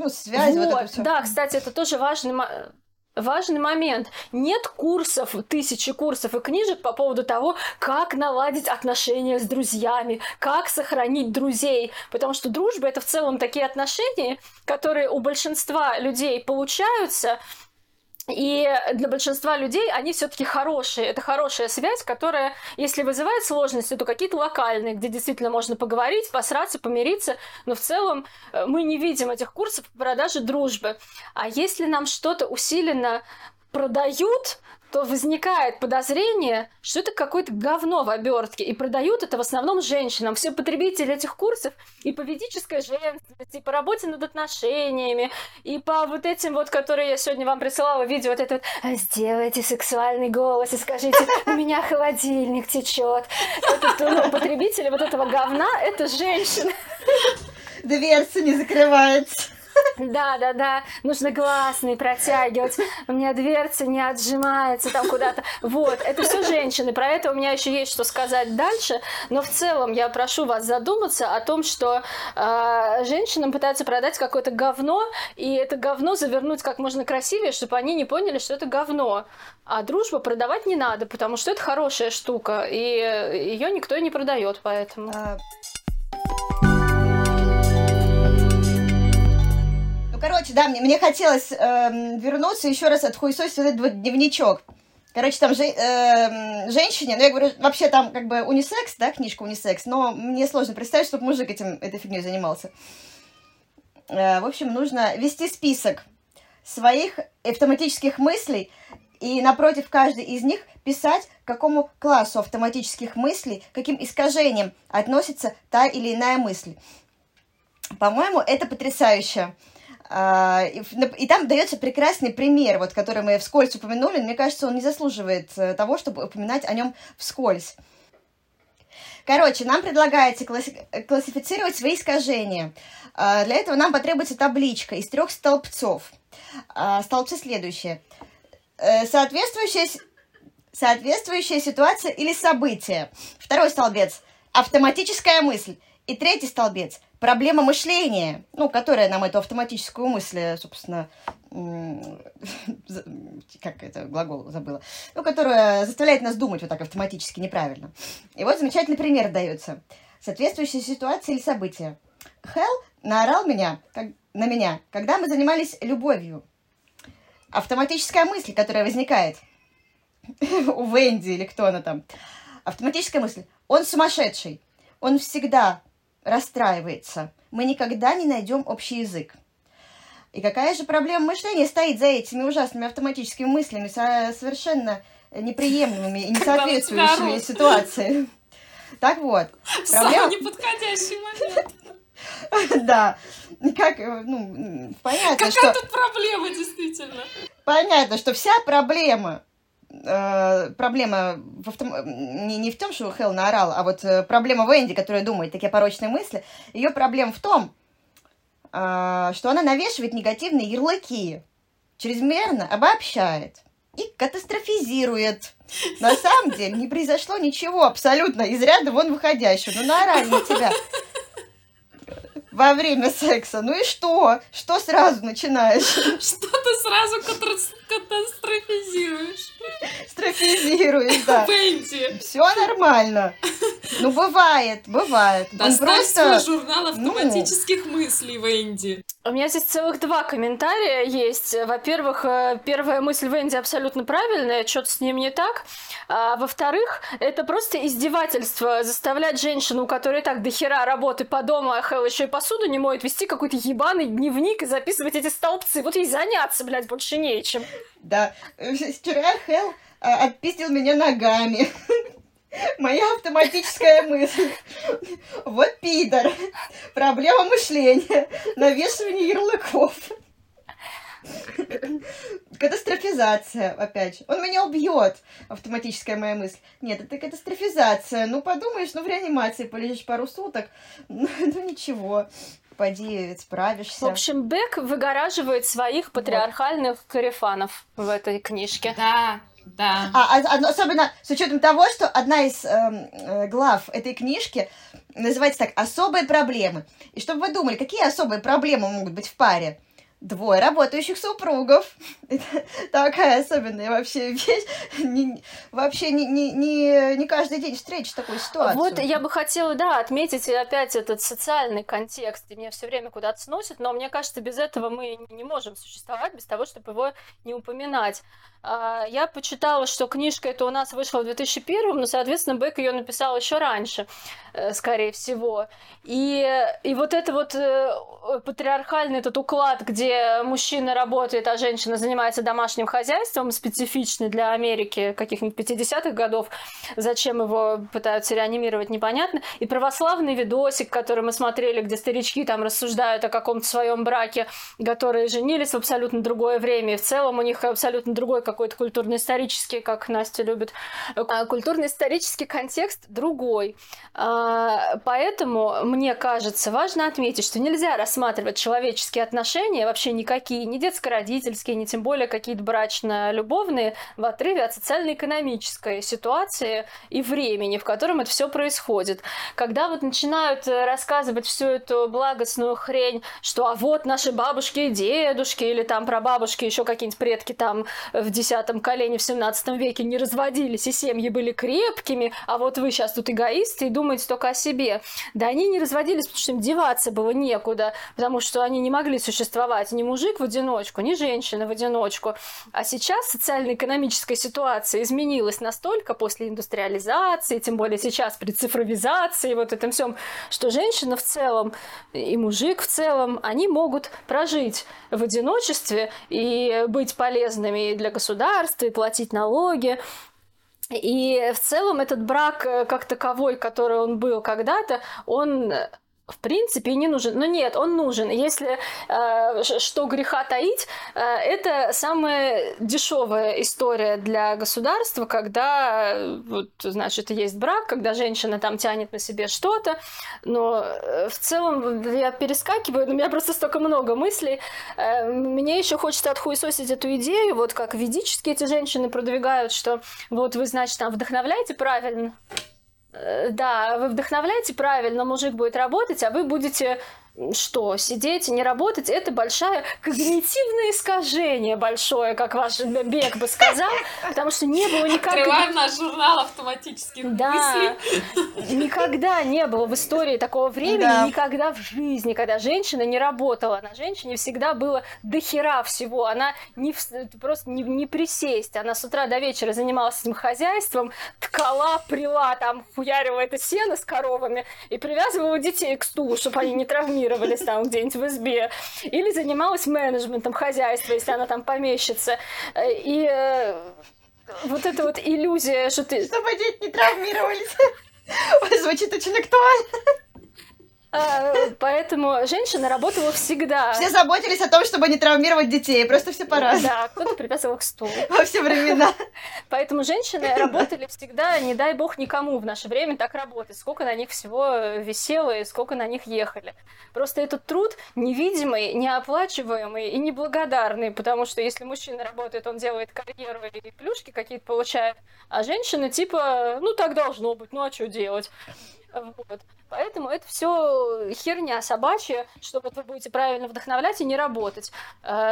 связи. Вот, вот это все. Да, кстати, это тоже важный момент. Нет курсов, тысячи курсов и книжек по поводу того, как наладить отношения с друзьями, как сохранить друзей, потому что дружба — это в целом такие отношения, которые у большинства людей получаются, и для большинства людей они все-таки хорошие. Это хорошая связь, которая, если вызывает сложности, то какие-то локальные, где действительно можно поговорить, посраться, помириться. Но в целом мы не видим этих курсов по продаже дружбы. А если нам что-то усиленно продают, то возникает подозрение, что это какое-то говно в обертке. И продают это в основном женщинам. Все потребители этих курсов и по ведической женственности, и по работе над отношениями, и по вот этим вот, которые я сегодня вам присылала видео, вот это вот «сделайте сексуальный голос и скажите, у меня холодильник течет». Потребители вот этого говна — это женщины. Дверца не закрывается. Да, нужно гласные протягивать, у меня дверца не отжимается там куда-то, вот, это все женщины, про это у меня еще есть что сказать дальше, но в целом я прошу вас задуматься о том, что женщинам пытаются продать какое-то говно, и это говно завернуть как можно красивее, чтобы они не поняли, что это говно, а дружбу продавать не надо, потому что это хорошая штука, и ее никто не продает, поэтому... Короче, да, мне хотелось вернуться еще раз отхуесосить вот этот вот дневничок. Короче, там женщине, ну я говорю, вообще там как бы унисекс, да, книжка унисекс, но мне сложно представить, чтобы мужик этой фигней занимался. В общем, нужно вести список своих автоматических мыслей и напротив каждой из них писать, к какому классу автоматических мыслей, каким искажением относится та или иная мысль. По-моему, это потрясающе. И там дается прекрасный пример, вот, который мы вскользь упомянули. Мне кажется, он не заслуживает того, чтобы упоминать о нем вскользь. Короче, нам предлагается классифицировать свои искажения. Для этого нам потребуется табличка из 3 столбцов. Столбцы следующие. Соответствующая ситуация или событие. Второй столбец – автоматическая мысль. И третий столбец – проблема мышления, ну, которая нам эту автоматическую мысль, собственно, как это, глагол забыла, ну, которая заставляет нас думать вот так автоматически неправильно. И вот замечательный пример дается. Соответствующая ситуация или событие. Хелл наорал на меня, когда мы занимались любовью. Автоматическая мысль, которая возникает у Венди или кто она там. Автоматическая мысль. Он сумасшедший. Он всегда расстраивается. Мы никогда не найдем общий язык. И какая же проблема мышления стоит за этими ужасными автоматическими мыслями, совершенно неприемлемыми и несоответствующими ситуации? Так вот. Самый неподходящий момент. Да. Как, ну, понятно, что... Какая тут проблема, действительно? Понятно, что вся проблема... Проблема не в том, что Хелл наорал, а вот проблема Венди, которая думает такие порочные мысли, ее проблема в том, что она навешивает негативные ярлыки, чрезмерно обобщает и катастрофизирует. На самом деле не произошло ничего абсолютно из ряда вон выходящего. Ну, наорали на тебя во время секса. Ну и что? Что сразу начинаешь? Что ты сразу катастрофизируешь? Строфизируешь, да. Венди. Все нормально. Ну, бывает. Доставь свой журнал автоматических мыслей, Венди. У меня здесь целых 2 комментария есть. Во-первых, первая мысль Венди абсолютно правильная, что-то с ним не так. А во-вторых, это просто издевательство заставлять женщину, у которой так дохера работы по дому, а Хелл еще и посуду не моет, вести какой-то ебаный дневник и записывать эти столбцы. Вот ей заняться, блядь, больше нечем. Да. Вчера Хелл отпиздил меня ногами. Моя автоматическая мысль. Вот пидор. Проблема мышления. Навешивание ярлыков. Катастрофизация, опять же. Он меня убьет. Автоматическая моя мысль. Нет, это катастрофизация. Ну, подумаешь, ну, в реанимации полежишь пару суток. Ну, ничего. Поди, справишься. В общем, Бек выгораживает своих патриархальных корефанов в этой книжке. Да. Да. Особенно с учетом того, что одна из глав этой книжки называется так: «Особые проблемы». И чтобы вы думали, какие особые проблемы могут быть в паре? 2 работающих супругов. Это такая особенная вообще вещь. Вообще не каждый день встретишь такую ситуацию. Вот я бы хотела, да, отметить опять этот социальный контекст. И меня все время куда-то сносит, но мне кажется, без этого мы не можем существовать, без того, чтобы его не упоминать. Я почитала, что книжка эта у нас вышла в 2001, но, соответственно, Бек ее написал еще раньше, скорее всего. И вот это вот патриархальный этот уклад, где мужчина работает, а женщина занимается домашним хозяйством, специфичный для Америки каких-нибудь 50-х годов, зачем его пытаются реанимировать, непонятно. И православный видосик, который мы смотрели, где старички там рассуждают о каком-то своем браке, которые женились в абсолютно другое время, и в целом у них абсолютно другой какой-то культурно-исторический, как Настя любит, культурно-исторический контекст другой. Поэтому, мне кажется, важно отметить, что нельзя рассматривать человеческие отношения вообще никакие, ни детско-родительские, ни тем более какие-то брачно-любовные, в отрыве от социально-экономической ситуации и времени, в котором это все происходит. Когда вот начинают рассказывать всю эту благостную хрень, что а вот наши бабушки и дедушки, или там прабабушки, еще какие-нибудь предки там в 10-м колене в 17 веке не разводились, и семьи были крепкими, а вот вы сейчас тут эгоисты и думаете только о себе. Да они не разводились, потому что им деваться было некуда, потому что они не могли существовать ни мужик в одиночку, ни женщина в одиночку. А сейчас социально-экономическая ситуация изменилась настолько после индустриализации, тем более сейчас при цифровизации, вот этом всем, что женщина в целом и мужик в целом, они могут прожить в одиночестве и быть полезными для государства, и платить налоги. И в целом этот брак как таковой, который он был когда-то, он в принципе не нужен. Но нет, он нужен. Если что греха таить, это самая дешевая история для государства, когда вот, значит, есть брак, когда женщина там тянет на себе что-то. Но в целом я перескакиваю, у меня просто столько много мыслей. Мне еще хочется отхуесосить эту идею, вот как ведически эти женщины продвигают, что вот вы, значит, там вдохновляете правильно. Да, вы вдохновляете правильно, мужик будет работать, а вы будете что, сидеть и не работать? Это большое когнитивное искажение, большое, как ваш Бек бы сказал, потому что не было никакого... Открываем наш журнал автоматических мыслей. Никогда не было в истории такого времени, да. Никогда в жизни, когда женщина не работала. На женщине всегда было дохера всего. Она не присесть. Она с утра до вечера занималась этим хозяйством, ткала, прила, там, хуярила это сено с коровами и привязывала детей к стулу, чтобы они не травмировались там где-нибудь в избе. Или занималась менеджментом хозяйства, если она там помещица. И вот эта вот иллюзия, что ты... Чтобы дети не травмировались. Звучит очень актуально. Поэтому женщина работала всегда. Все заботились о том, чтобы не травмировать детей. Просто все по-разному. Да, кто-то привязывал к стулу. Во все времена. Поэтому женщины работали всегда, не дай бог никому в наше время так работать. Сколько на них всего висело и сколько на них ехали. Просто этот труд невидимый, неоплачиваемый и неблагодарный. Потому что если мужчина работает, он делает карьеру и плюшки какие-то получает. А женщины типа, ну так должно быть, ну а что делать? Вот. Поэтому это все херня собачья, что вот вы будете правильно вдохновлять и не работать.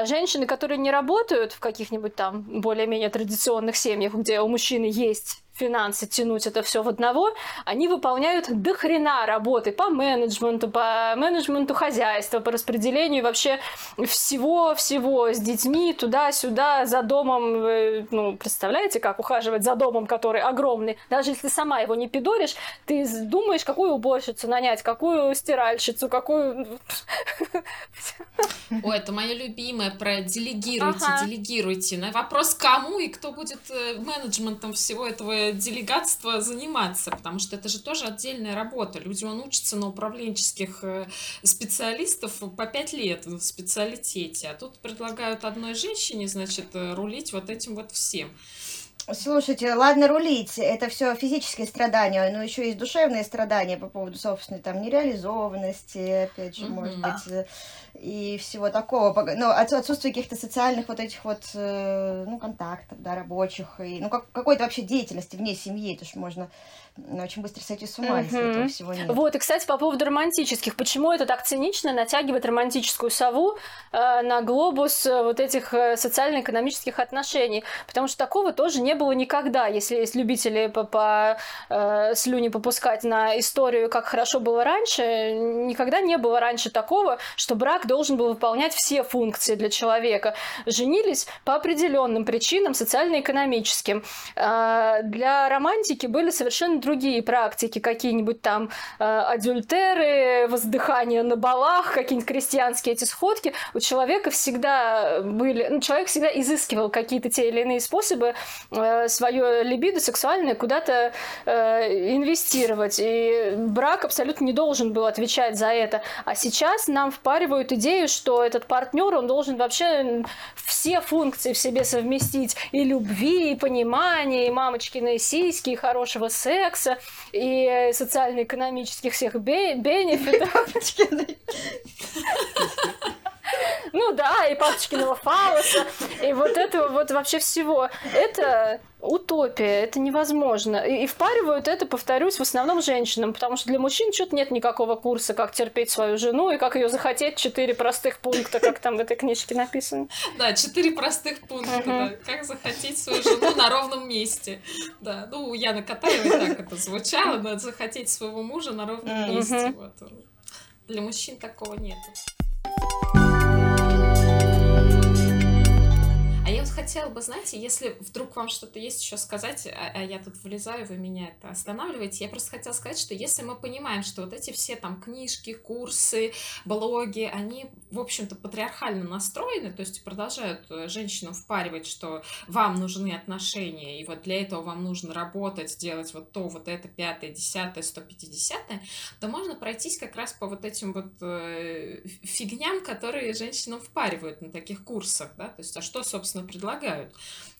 Женщины, которые не работают в каких-нибудь там более-менее традиционных семьях, где у мужчины есть финансы тянуть это все в одного, они выполняют дохрена работы по менеджменту хозяйства, по распределению вообще всего-всего с детьми, туда-сюда, за домом. Ну, представляете, как ухаживать за домом, который огромный? Даже если сама его не пидоришь, ты думаешь, какую уборщицу нанять, какую стиральщицу, какую... Ой, это моя любимая про делегируйте, делегируйте. На вопрос, кому и кто будет менеджментом всего этого делегатство заниматься, потому что это же тоже отдельная работа. Люди, он учится на управленческих специалистов по 5 лет в специалитете, а тут предлагают одной женщине, значит, рулить вот этим вот всем. Слушайте, ладно рулить, это все физические страдания, но еще есть душевные страдания по поводу собственной там нереализованности, опять же, может быть, и всего такого, ну, отсутствие каких-то социальных вот этих вот, ну, контактов, да, рабочих, и, ну, какой-то вообще деятельности вне семьи, это ж можно... очень быстро сойти с ума, если этого всего нет. Вот, и, кстати, по поводу романтических. Почему это так цинично натягивает романтическую сову на глобус вот этих социально-экономических отношений? Потому что такого тоже не было никогда. Если есть любители слюни попускать на историю, как хорошо было раньше, никогда не было раньше такого, что брак должен был выполнять все функции для человека. Женились по определенным причинам социально-экономическим. Для романтики были совершенно другие практики, какие-нибудь там адюльтеры, воздыхание на балах, какие-нибудь крестьянские эти сходки. У человека всегда были... Ну, человек всегда изыскивал какие-то те или иные способы свое либидо сексуальное куда-то инвестировать. И брак абсолютно не должен был отвечать за это. А сейчас нам впаривают идею, что этот партнер, он должен вообще все функции в себе совместить. И любви, и понимания, и мамочкины сиськи, и хорошего секса, и социально-экономических всех бенефитов. Ну да, и папочкиного фаллоса, и вот этого вот вообще всего. Это утопия, это невозможно. И впаривают это, повторюсь, в основном женщинам, потому что для мужчин что-то нет никакого курса, как терпеть свою жену и как ее захотеть. 4 простых пункта, как там в этой книжке написано. Да, 4 простых пункта, да. Как захотеть свою жену на ровном месте. Да, ну у Яны Катаевой так это звучало, да, захотеть своего мужа на ровном месте. Вот. Для мужчин такого нету. А я вот хотела бы, знаете, если вдруг вам что-то есть еще сказать, а я тут влезаю, вы меня это останавливаете, я просто хотела сказать, что если мы понимаем, что вот эти все там книжки, курсы, блоги, они, в общем-то, патриархально настроены, то есть продолжают женщинам впаривать, что вам нужны отношения, и вот для этого вам нужно работать, делать вот то, вот это, 5-е, 10-е, 150-е, то можно пройтись как раз по вот этим вот фигням, которые женщинам впаривают на таких курсах, да, то есть а что, собственно, предлагают,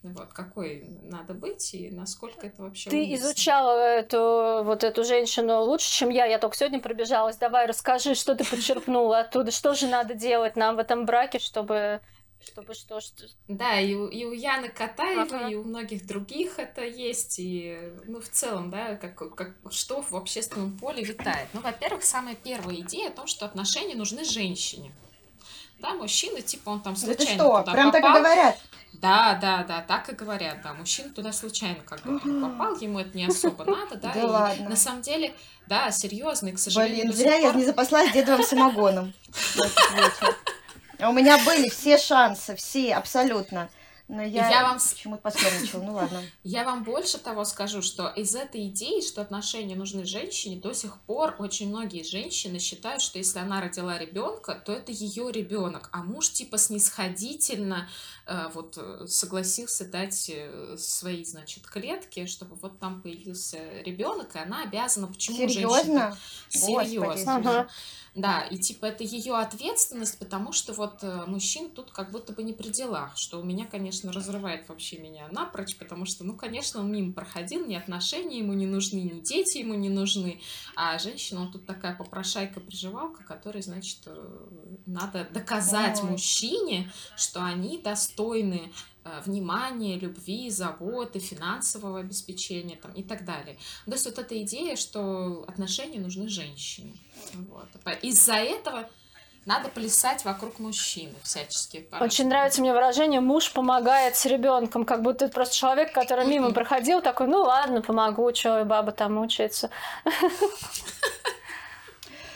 вот, какой надо быть и насколько это вообще уместно. Ты изучала эту женщину лучше, чем я только сегодня пробежалась, давай расскажи, что ты подчеркнула оттуда, что же надо делать нам в этом браке, чтобы что. Да, и у Яны Катаевой, и у многих других это есть, и, ну, в целом, да, как что в общественном поле витает. Ну, во-первых, самая первая идея о том, что отношения нужны женщине. Да, мужчина, типа, он там случайно туда попал. Прям так и говорят? Да, так и говорят, да, мужчина туда случайно как бы попал, ему это не особо надо, да, да и ладно. На самом деле, да, серьезно, и, к сожалению... Блин, зря я не запаслась дедовым самогоном. У меня были все шансы, все, абсолютно. Но я вам... почему-то посерничала, ну ладно. Я вам больше того скажу, что из этой идеи, что отношения нужны женщине, до сих пор очень многие женщины считают, что если она родила ребенка, то это ее ребенок, а муж типа снисходительно вот согласился дать свои, значит, клетки, чтобы вот там появился ребенок, и она обязана. Почему женщина? Серьезно? Серьезно. Да, и типа это ее ответственность, потому что вот мужчин тут как будто бы не при делах, что у меня, конечно, разрывает вообще меня напрочь, потому что, ну, конечно, он мимо проходил, ни отношения ему не нужны, ни дети ему не нужны, а женщина, он тут такая попрошайка-приживалка, которой, значит, надо доказать мужчине, что они достойны внимания, любви, заботы, финансового обеспечения там, и так далее. То есть вот эта идея, что отношения нужны женщине. Вот. Из-за этого надо плясать вокруг мужчины всячески. Очень нравится мне выражение «муж помогает с ребенком», как будто это просто человек, который мимо проходил, такой, ну ладно, помогу, чё, баба там учится.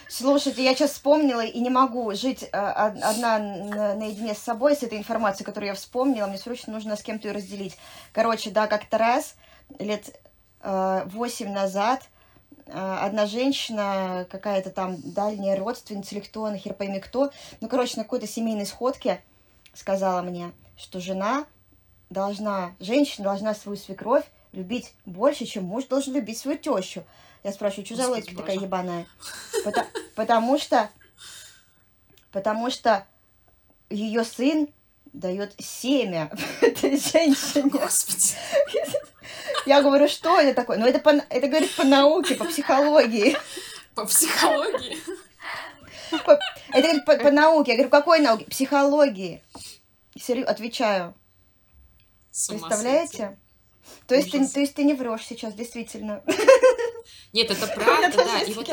Слушайте, я сейчас вспомнила и не могу жить одна наедине с собой, с этой информацией, которую я вспомнила. Мне срочно нужно с кем-то ее разделить. Короче, да, как-то раз, лет 8 назад, одна женщина, какая-то там дальняя родственница, или кто, нахер пойми кто, ну, короче, на какой-то семейной сходке сказала мне, что женщина должна свою свекровь любить больше, чем муж должен любить свою тещу. Я спрашиваю, что за логика такая ебаная? Потому что ее сын дает семя этой женщине. Господи. Я говорю, что это такое? Ну, это говорит по науке, по психологии. По психологии? Это говорит по науке. Я говорю, какой науке? Психологии. Отвечаю. Представляете? То есть ты не врешь сейчас, действительно. Нет, это правда, да. И вот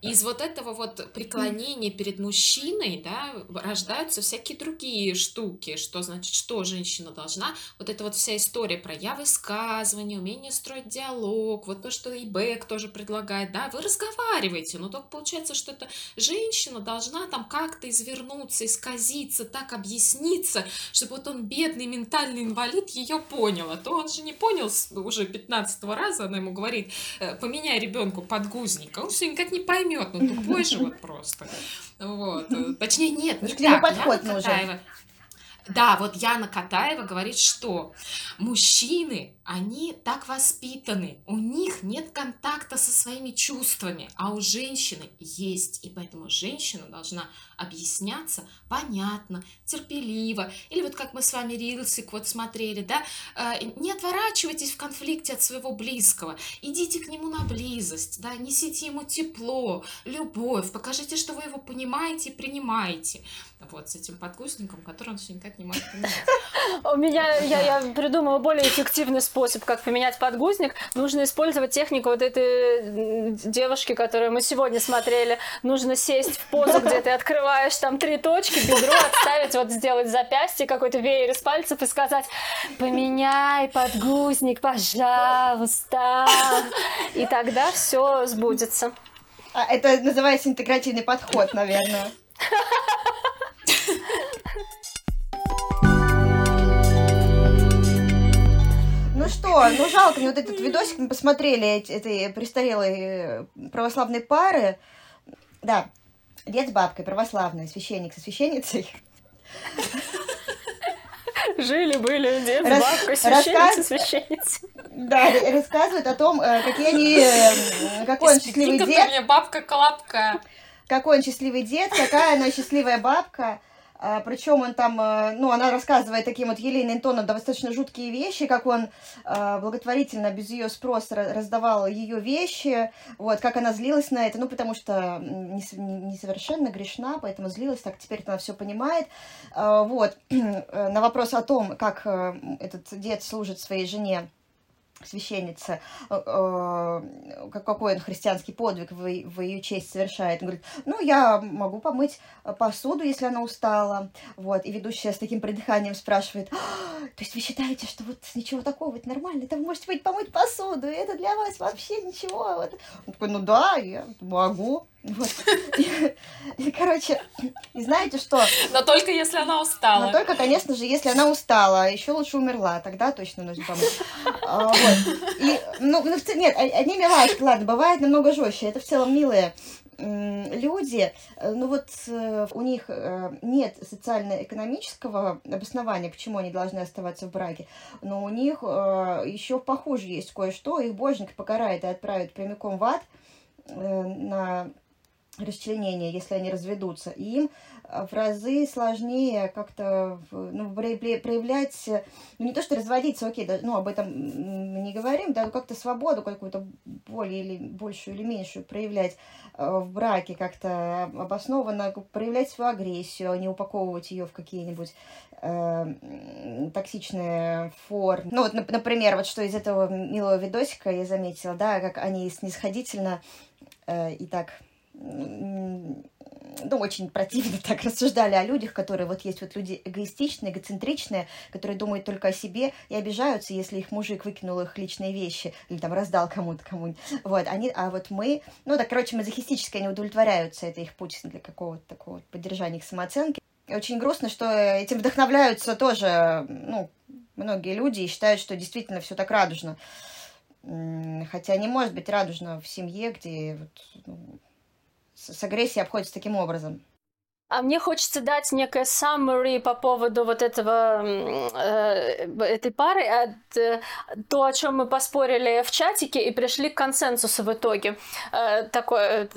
из вот этого вот преклонения перед мужчиной, да, рождаются всякие другие штуки, что значит, что женщина должна, вот эта вот вся история про я высказывание, умение строить диалог, вот то, что и Бек тоже предлагает, да, вы разговариваете, но только получается, что это женщина должна там как-то извернуться, исказиться, так объясниться, чтобы вот он, бедный ментальный инвалид, ее понял, а то он же не понял уже 15-го раза, она ему говорит, поменяй ребенку подгузника, он все никак не поймет. Ну, тупой же вот просто. Вот. Точнее, нет, не так. Подход Яна Катаева. Да, вот Яна Катаева говорит, что мужчины, они так воспитаны, у них нет контакта со своими чувствами, а у женщины есть, и поэтому женщина должна объясняться понятно, терпеливо, или вот как мы с вами рилсик вот смотрели, да, не отворачивайтесь в конфликте от своего близкого, идите к нему на близость, да, несите ему тепло, любовь, покажите, что вы его понимаете и принимаете, вот с этим подгузником, который он все никак не может понимать. У меня, я придумала более эффективный способ, как поменять подгузник, нужно использовать технику вот этой девушки, которую мы сегодня смотрели, нужно сесть в позу, где ты открываешь там 3 точки, бедро отставить, вот сделать запястье, какой-то веер из пальцев и сказать, поменяй подгузник, пожалуйста, и тогда все сбудется. Это называется интегративный подход, наверное. Ну что, ну жалко мне вот этот видосик, мы посмотрели этой престарелой православной пары. Да, дед с бабкой, православный, священник со священницей. Жили-были дед с бабкой, священник со священницей. Да, рассказывают о том, какие они, какой он счастливый дед. У меня бабка-колобка. Какой он счастливый дед, какая она счастливая бабка. Причем он там, ну, она рассказывает таким вот елейным тоном достаточно жуткие вещи, как он благотворительно, без ее спроса, раздавал ее вещи, вот, как она злилась на это, ну, потому что несовершенно грешна, поэтому злилась, так теперь она все понимает, вот, на вопрос о том, как этот дед служит своей жене, священница, какой он христианский подвиг в ее честь совершает. Он говорит, ну, я могу помыть посуду, если она устала. Вот. И ведущая с таким придыханием спрашивает, то есть вы считаете, что вот ничего такого, это нормально, это вы можете помыть посуду, и это для вас вообще ничего. Вот. Он такой, ну да, я могу. Вот. И, короче, и знаете что? Но только если она устала. Но только, конечно же, если она устала. Еще лучше умерла, тогда точно нужно помочь. Вот. И, нет, они милые, ладно, бывает намного жестче. Это в целом милые люди, но вот у них нет социально-экономического обоснования, почему они должны оставаться в браке, но у них еще похуже есть кое-что, их божник покарает и отправит прямиком в ад на расчленение, если они разведутся. И им в разы сложнее как-то проявлять, не то что разводиться, окей, да, ну, об этом мы не говорим, да, как-то свободу какую-то более или большую или меньшую проявлять в браке, как-то обоснованно проявлять свою агрессию, не упаковывать ее в какие-нибудь токсичные формы. Ну, вот, например, вот что из этого милого видосика я заметила, да, как они снисходительно и так... ну, очень противно так рассуждали о людях, которые вот есть вот люди эгоистичные, эгоцентричные, которые думают только о себе и обижаются, если их мужик выкинул их личные вещи или там раздал кому-то, вот, они, а вот мы, ну, так, короче, мазохистически они удовлетворяются, это их путь для какого-то такого поддержания их самооценки. И очень грустно, что этим вдохновляются тоже, ну, многие люди и считают, что действительно все так радужно, хотя не может быть радужно в семье, где вот, ну, с агрессией обходится таким образом. А мне хочется дать некое summary по поводу вот этого, этой пары, то, о чем мы поспорили в чатике и пришли к консенсусу в итоге. Такое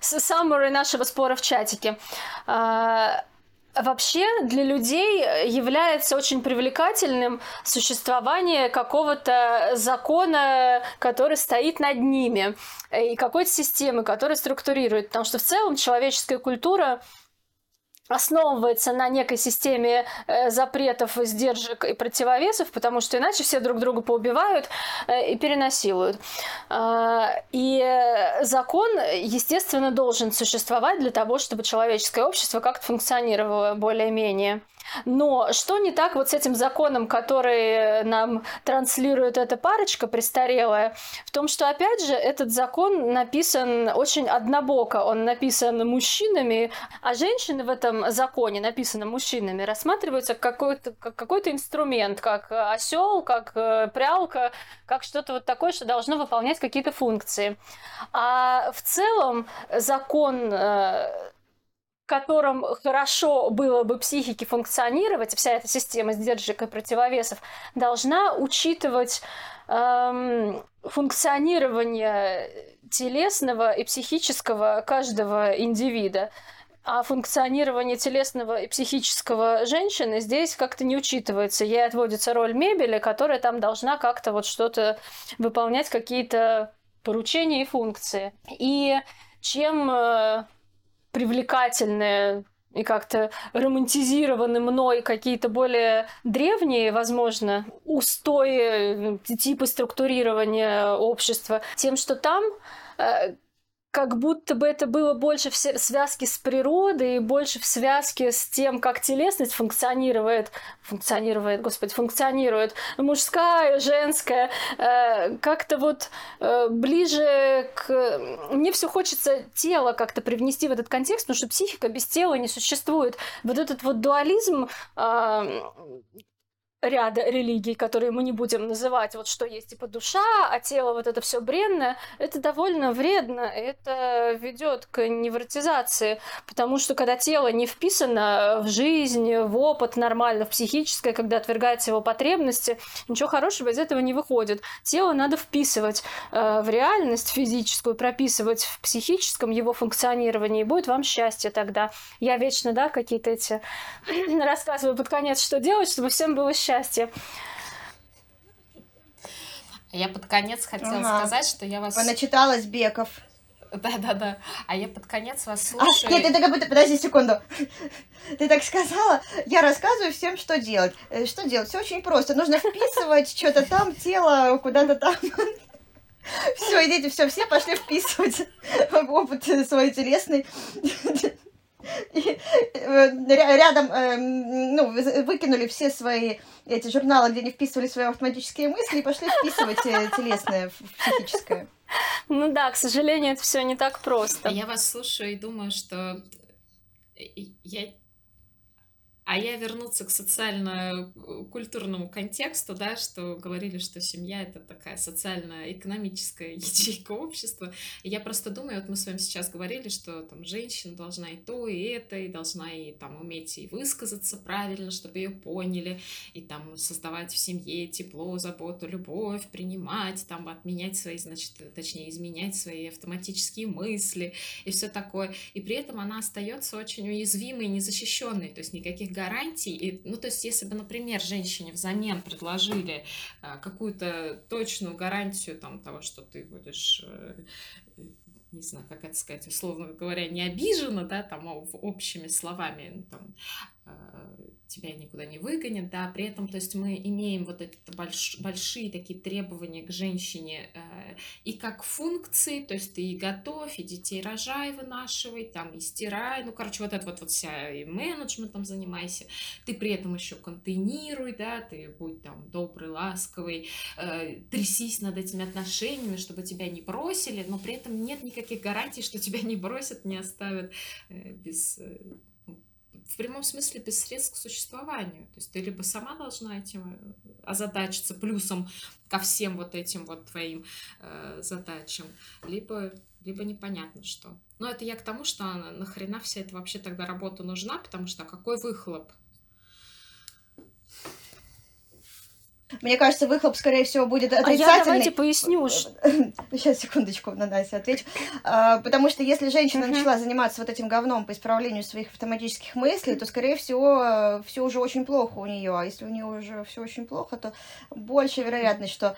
summary нашего спора в чатике. Вообще для людей является очень привлекательным существование какого-то закона, который стоит над ними, и какой-то системы, которая структурирует. Потому что в целом человеческая культура основывается на некой системе запретов, сдержек и противовесов, потому что иначе все друг друга поубивают и перенасилуют. И закон, естественно, должен существовать для того, чтобы человеческое общество как-то функционировало более-менее. Но что не так вот с этим законом, который нам транслирует эта парочка престарелая, в том, что, опять же, этот закон написан очень однобоко. Он написан мужчинами, а женщины в этом законе, написанном мужчинами, рассматриваются как какой-то инструмент, как осел, как прялка, как что-то вот такое, что должно выполнять какие-то функции. А в целом закон... в котором хорошо было бы психике функционировать, вся эта система сдержек и противовесов, должна учитывать функционирование телесного и психического каждого индивида. А функционирование телесного и психического женщины здесь как-то не учитывается. Ей отводится роль мебели, которая там должна как-то вот что-то выполнять, какие-то поручения и функции. И чем... привлекательные и как-то романтизированы мной какие-то более древние, возможно, устои, типы структурирования общества, тем, что там как будто бы это было больше в связке с природой и больше в связке с тем, как телесность функционирует мужская, женская, как-то вот ближе к... Мне все хочется тело как-то привнести в этот контекст, потому что психика без тела не существует. Вот этот вот дуализм... ряда религий, которые мы не будем называть, вот что есть типа душа, а тело вот это все бренное, это довольно вредно, это ведет к невротизации, потому что когда тело не вписано в жизнь, в опыт нормально, в психическое, когда отвергаются его потребности, ничего хорошего из этого не выходит. Тело надо вписывать в реальность физическую, прописывать в психическом его функционировании, и будет вам счастье тогда. Я вечно, да, какие-то эти рассказываю под конец, что делать, чтобы всем было счастье. Я под конец хотела сказать, что я вас... Поначиталась Беков. Да-да-да. А я под конец вас слушаю... Нет, ты так как будто... Подожди секунду. Ты так сказала. Я рассказываю всем, что делать. Что делать? Все очень просто. Нужно вписывать что-то там, тело куда-то там. Все, идите, все пошли вписывать опыт свой телесный. И рядом выкинули все свои эти журналы, где не вписывали свои автоматические мысли, и пошли вписывать телесное в психическое. Ну да, к сожалению, это все не так просто. Я вас слушаю и думаю, что я вернуться к социально-культурному контексту, да, что говорили, что семья — это такая социально-экономическая ячейка общества. И я просто думаю, вот мы с вами сейчас говорили, что там женщина должна и то, и это, и должна и там уметь и высказаться правильно, чтобы ее поняли, и там создавать в семье тепло, заботу, любовь, принимать, там отменять свои, изменять свои автоматические мысли и все такое. И при этом она остается очень уязвимой и незащищенной, то есть никаких гарантий. То есть, если бы, например, женщине взамен предложили какую-то точную гарантию там, того, что ты будешь, не знаю, как это сказать, условно говоря, не обижена, да, там, общими словами, там, тебя никуда не выгонят, да, при этом, то есть, мы имеем вот эти большие такие требования к женщине и как функции, то есть, ты и готовь, и детей рожай, вынашивай, там, и стирай, вот вся, и менеджментом занимайся, ты при этом еще контейнируй, да, ты будь там добрый, ласковый, трясись над этими отношениями, чтобы тебя не бросили, но при этом нет никаких гарантий, что тебя не бросят, не оставят без... в прямом смысле без средств к существованию. То есть ты либо сама должна этим озадачиться, плюсом ко всем вот этим вот твоим задачам, либо непонятно что. Но это я к тому, что нахрена вся эта вообще тогда работа нужна, потому что какой выхлоп? Мне кажется, выхлоп, скорее всего, будет отрицательный. Я давайте поясню. Сейчас, секундочку, Настя, отвечу. Потому что если женщина начала заниматься вот этим говном по исправлению своих автоматических мыслей, то, скорее всего, все уже очень плохо у нее. А если у нее уже все очень плохо, то больше вероятность, что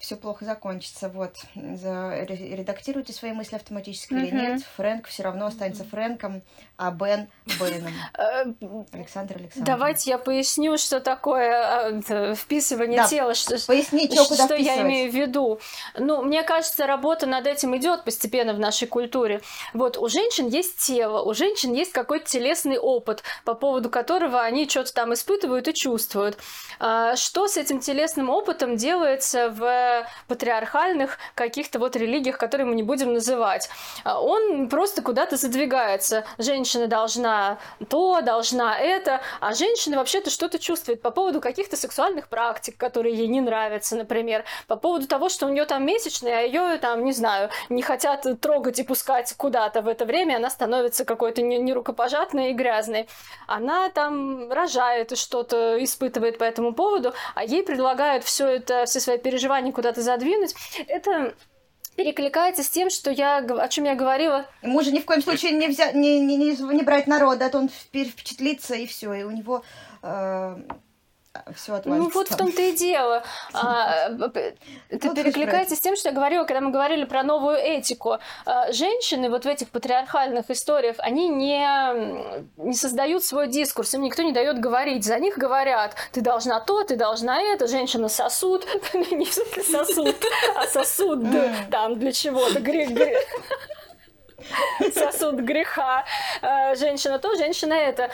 все плохо закончится. Вот. Редактируйте свои мысли автоматически или нет. Фрэнк все равно останется Фрэнком, а Бен — Беном. Александр. Давайте я поясню, что такое вписывание тела. Поясни, что я имею в виду. Ну, мне кажется, работа над этим идет постепенно в нашей культуре. Вот у женщин есть тело, у женщин есть какой-то телесный опыт, по поводу которого они что-то там испытывают и чувствуют. Что с этим телесным опытом делается в патриархальных каких-то вот религиях, которые мы не будем называть. Он просто куда-то задвигается. Женщина должна то, должна это, а женщина вообще-то что-то чувствует по поводу каких-то сексуальных практик, которые ей не нравятся, например, по поводу того, что у нее там месячные, а ее там, не знаю, не хотят трогать и пускать куда-то в это время, она становится какой-то нерукопожатной и грязной. Она там рожает и что-то испытывает по этому поводу, а ей предлагают все это, все свои переживания куда-то задвинуть, это перекликается с тем, о чем я говорила. Мужа ни в коем случае не брать на род, а то он впечатлится, и все, и у него все отвалится. Ну вот в том-то и дело. Это перекликается с тем, что я говорила, когда мы говорили про новую этику. Женщины вот в этих патриархальных историях, они не создают свой дискурс, им никто не дает говорить. За них говорят, ты должна то, ты должна это, женщина сосуд. Не сосуд, а сосуд там для чего-то. Сосуд греха. Женщина то, женщина это.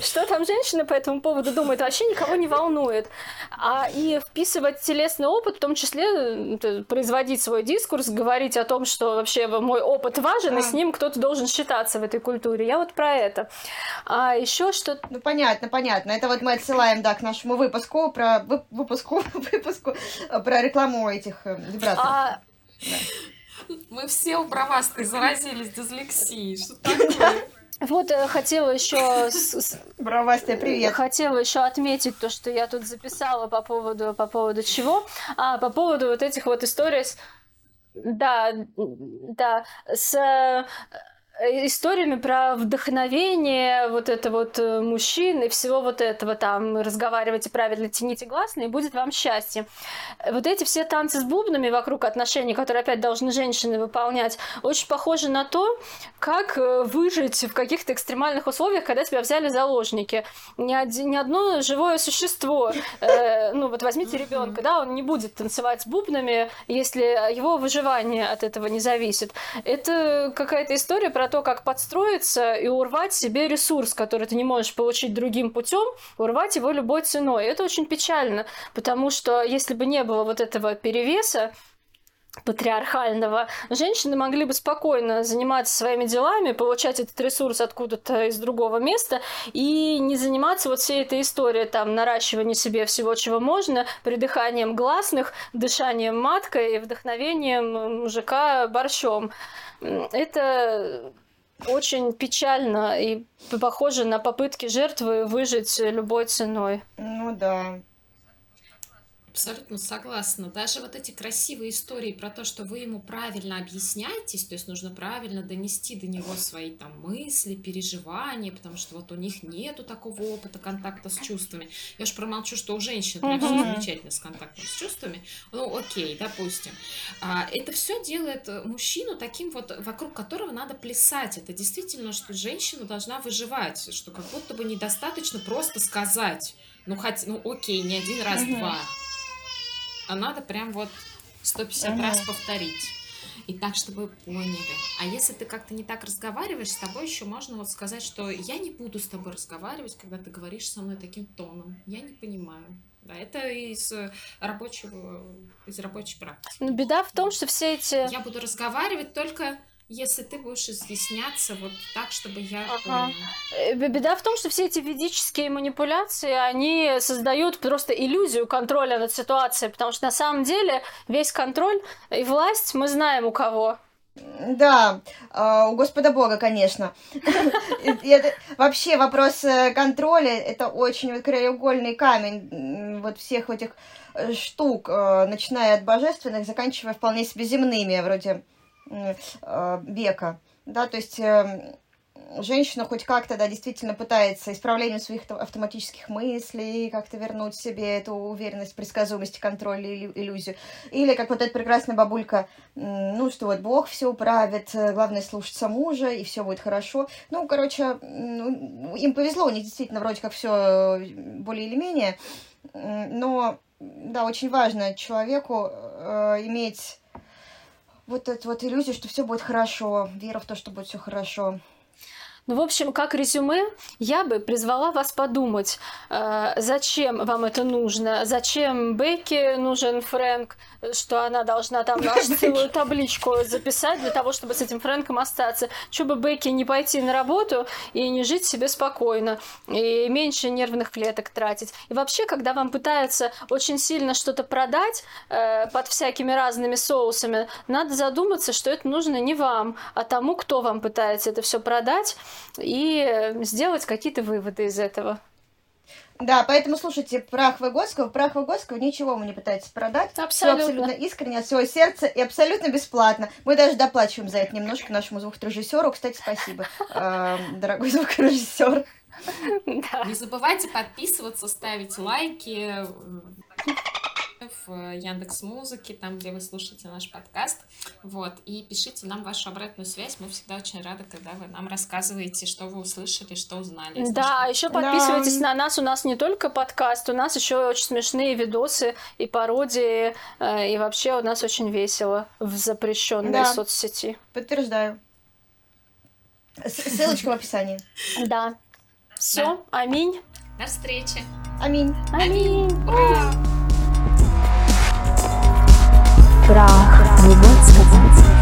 Что там женщина по этому поводу думает, вообще никого не волнует. И вписывать телесный опыт, в том числе производить свой дискурс, говорить о том, что вообще мой опыт важен, и с ним кто-то должен считаться в этой культуре. Я вот про это. А еще что-то... Ну, понятно. Это вот мы отсылаем, да, к нашему выпуску про... про рекламу этих вибраторов. Да. Мы все про вас заразились дислексией. Что такое? Вот хотела еще... Бравастя, привет. Хотела еще отметить то, что я тут записала по поводу чего? По поводу вот этих вот историй с... Да, с... историями про вдохновение, вот это вот мужчин и всего вот этого там, разговаривайте правильно, тяните гласные, и будет вам счастье. Вот эти все танцы с бубнами вокруг отношений, которые опять должны женщины выполнять, очень похожи на то, как выжить в каких-то экстремальных условиях, когда тебя взяли заложники. Ни одно живое существо, ну вот возьмите ребенка, да, он не будет танцевать с бубнами, если его выживание от этого не зависит. Это какая-то история про то, как подстроиться и урвать себе ресурс, который ты не можешь получить другим путем, урвать его любой ценой. И это очень печально, потому что если бы не было вот этого перевеса патриархального, женщины могли бы спокойно заниматься своими делами, получать этот ресурс откуда-то из другого места и не заниматься вот всей этой историей, там, наращиванием себе всего, чего можно, придыханием гласных, дышанием маткой и вдохновением мужика борщом. Это очень печально и похоже на попытки жертвы выжить любой ценой. Ну да. Абсолютно согласна. Даже вот эти красивые истории про то, что вы ему правильно объясняетесь, то есть нужно правильно донести до него свои там мысли, переживания, потому что вот у них нету такого опыта контакта с чувствами. Я уж промолчу, что у женщин прям все замечательно с контактом с чувствами. Ну, окей, допустим. Это все делает мужчину таким вот, вокруг которого надо плясать. Это действительно, что женщина должна выживать, что как будто бы недостаточно просто сказать, окей, не один раз, два. А надо прям вот 150 раз повторить. И так, чтобы поняли. А если ты как-то не так разговариваешь, с тобой еще можно вот сказать, что я не буду с тобой разговаривать, когда ты говоришь со мной таким тоном. Я не понимаю. Да, это из рабочей практики. Но беда в том, что все эти... Я буду разговаривать только... Если ты будешь изъясняться вот так, чтобы я... Беда в том, что все эти ведические манипуляции, они создают просто иллюзию контроля над ситуацией, потому что на самом деле весь контроль и власть мы знаем у кого. Да, у Господа Бога, конечно. Вообще вопрос контроля — это очень краеугольный камень вот всех этих штук, начиная от божественных, заканчивая вполне себе земными, вроде... Бека, да, то есть женщина хоть как-то, да, действительно пытается исправлением своих автоматических мыслей как-то вернуть себе эту уверенность, предсказуемость, контроль, иллюзию. Или как вот эта прекрасная бабулька, что вот Бог все управит, главное слушаться мужа, и все будет хорошо. Им повезло, у них действительно вроде как все более или менее, но, да, очень важно человеку иметь... Вот эта вот иллюзия, что все будет хорошо, вера в то, что будет все хорошо. В общем, как резюме, я бы призвала вас подумать, зачем вам это нужно, зачем Бекке нужен Фрэнк, что она должна там нашу целую табличку записать для того, чтобы с этим Фрэнком остаться. Чтобы Бекке не пойти на работу и не жить себе спокойно, и меньше нервных клеток тратить. И вообще, когда вам пытаются очень сильно что-то продать под всякими разными соусами, надо задуматься, что это нужно не вам, а тому, кто вам пытается это все продать, и сделать какие-то выводы из этого. Да, поэтому слушайте «Прах Выготского». «Прах Выготского» ничего ему не пытается продать. Абсолютно. Все абсолютно искренне, от всего сердца и абсолютно бесплатно. Мы даже доплачиваем за это немножко нашему звукорежиссеру. Кстати, спасибо, дорогой звукорежиссер. Не забывайте подписываться, ставить лайки в Яндекс.Музыке, там, где вы слушаете наш подкаст, и пишите нам вашу обратную связь, мы всегда очень рады, когда вы нам рассказываете, что вы услышали, что узнали. Да, а еще подписывайтесь на нас, у нас не только подкаст, у нас еще очень смешные видосы и пародии, и вообще у нас очень весело в запрещенной соцсети. Подтверждаю. Ссылочка в описании. Да. Все, да. Аминь. До встречи. Аминь. Аминь. Аминь. Ура. Прах Выготского.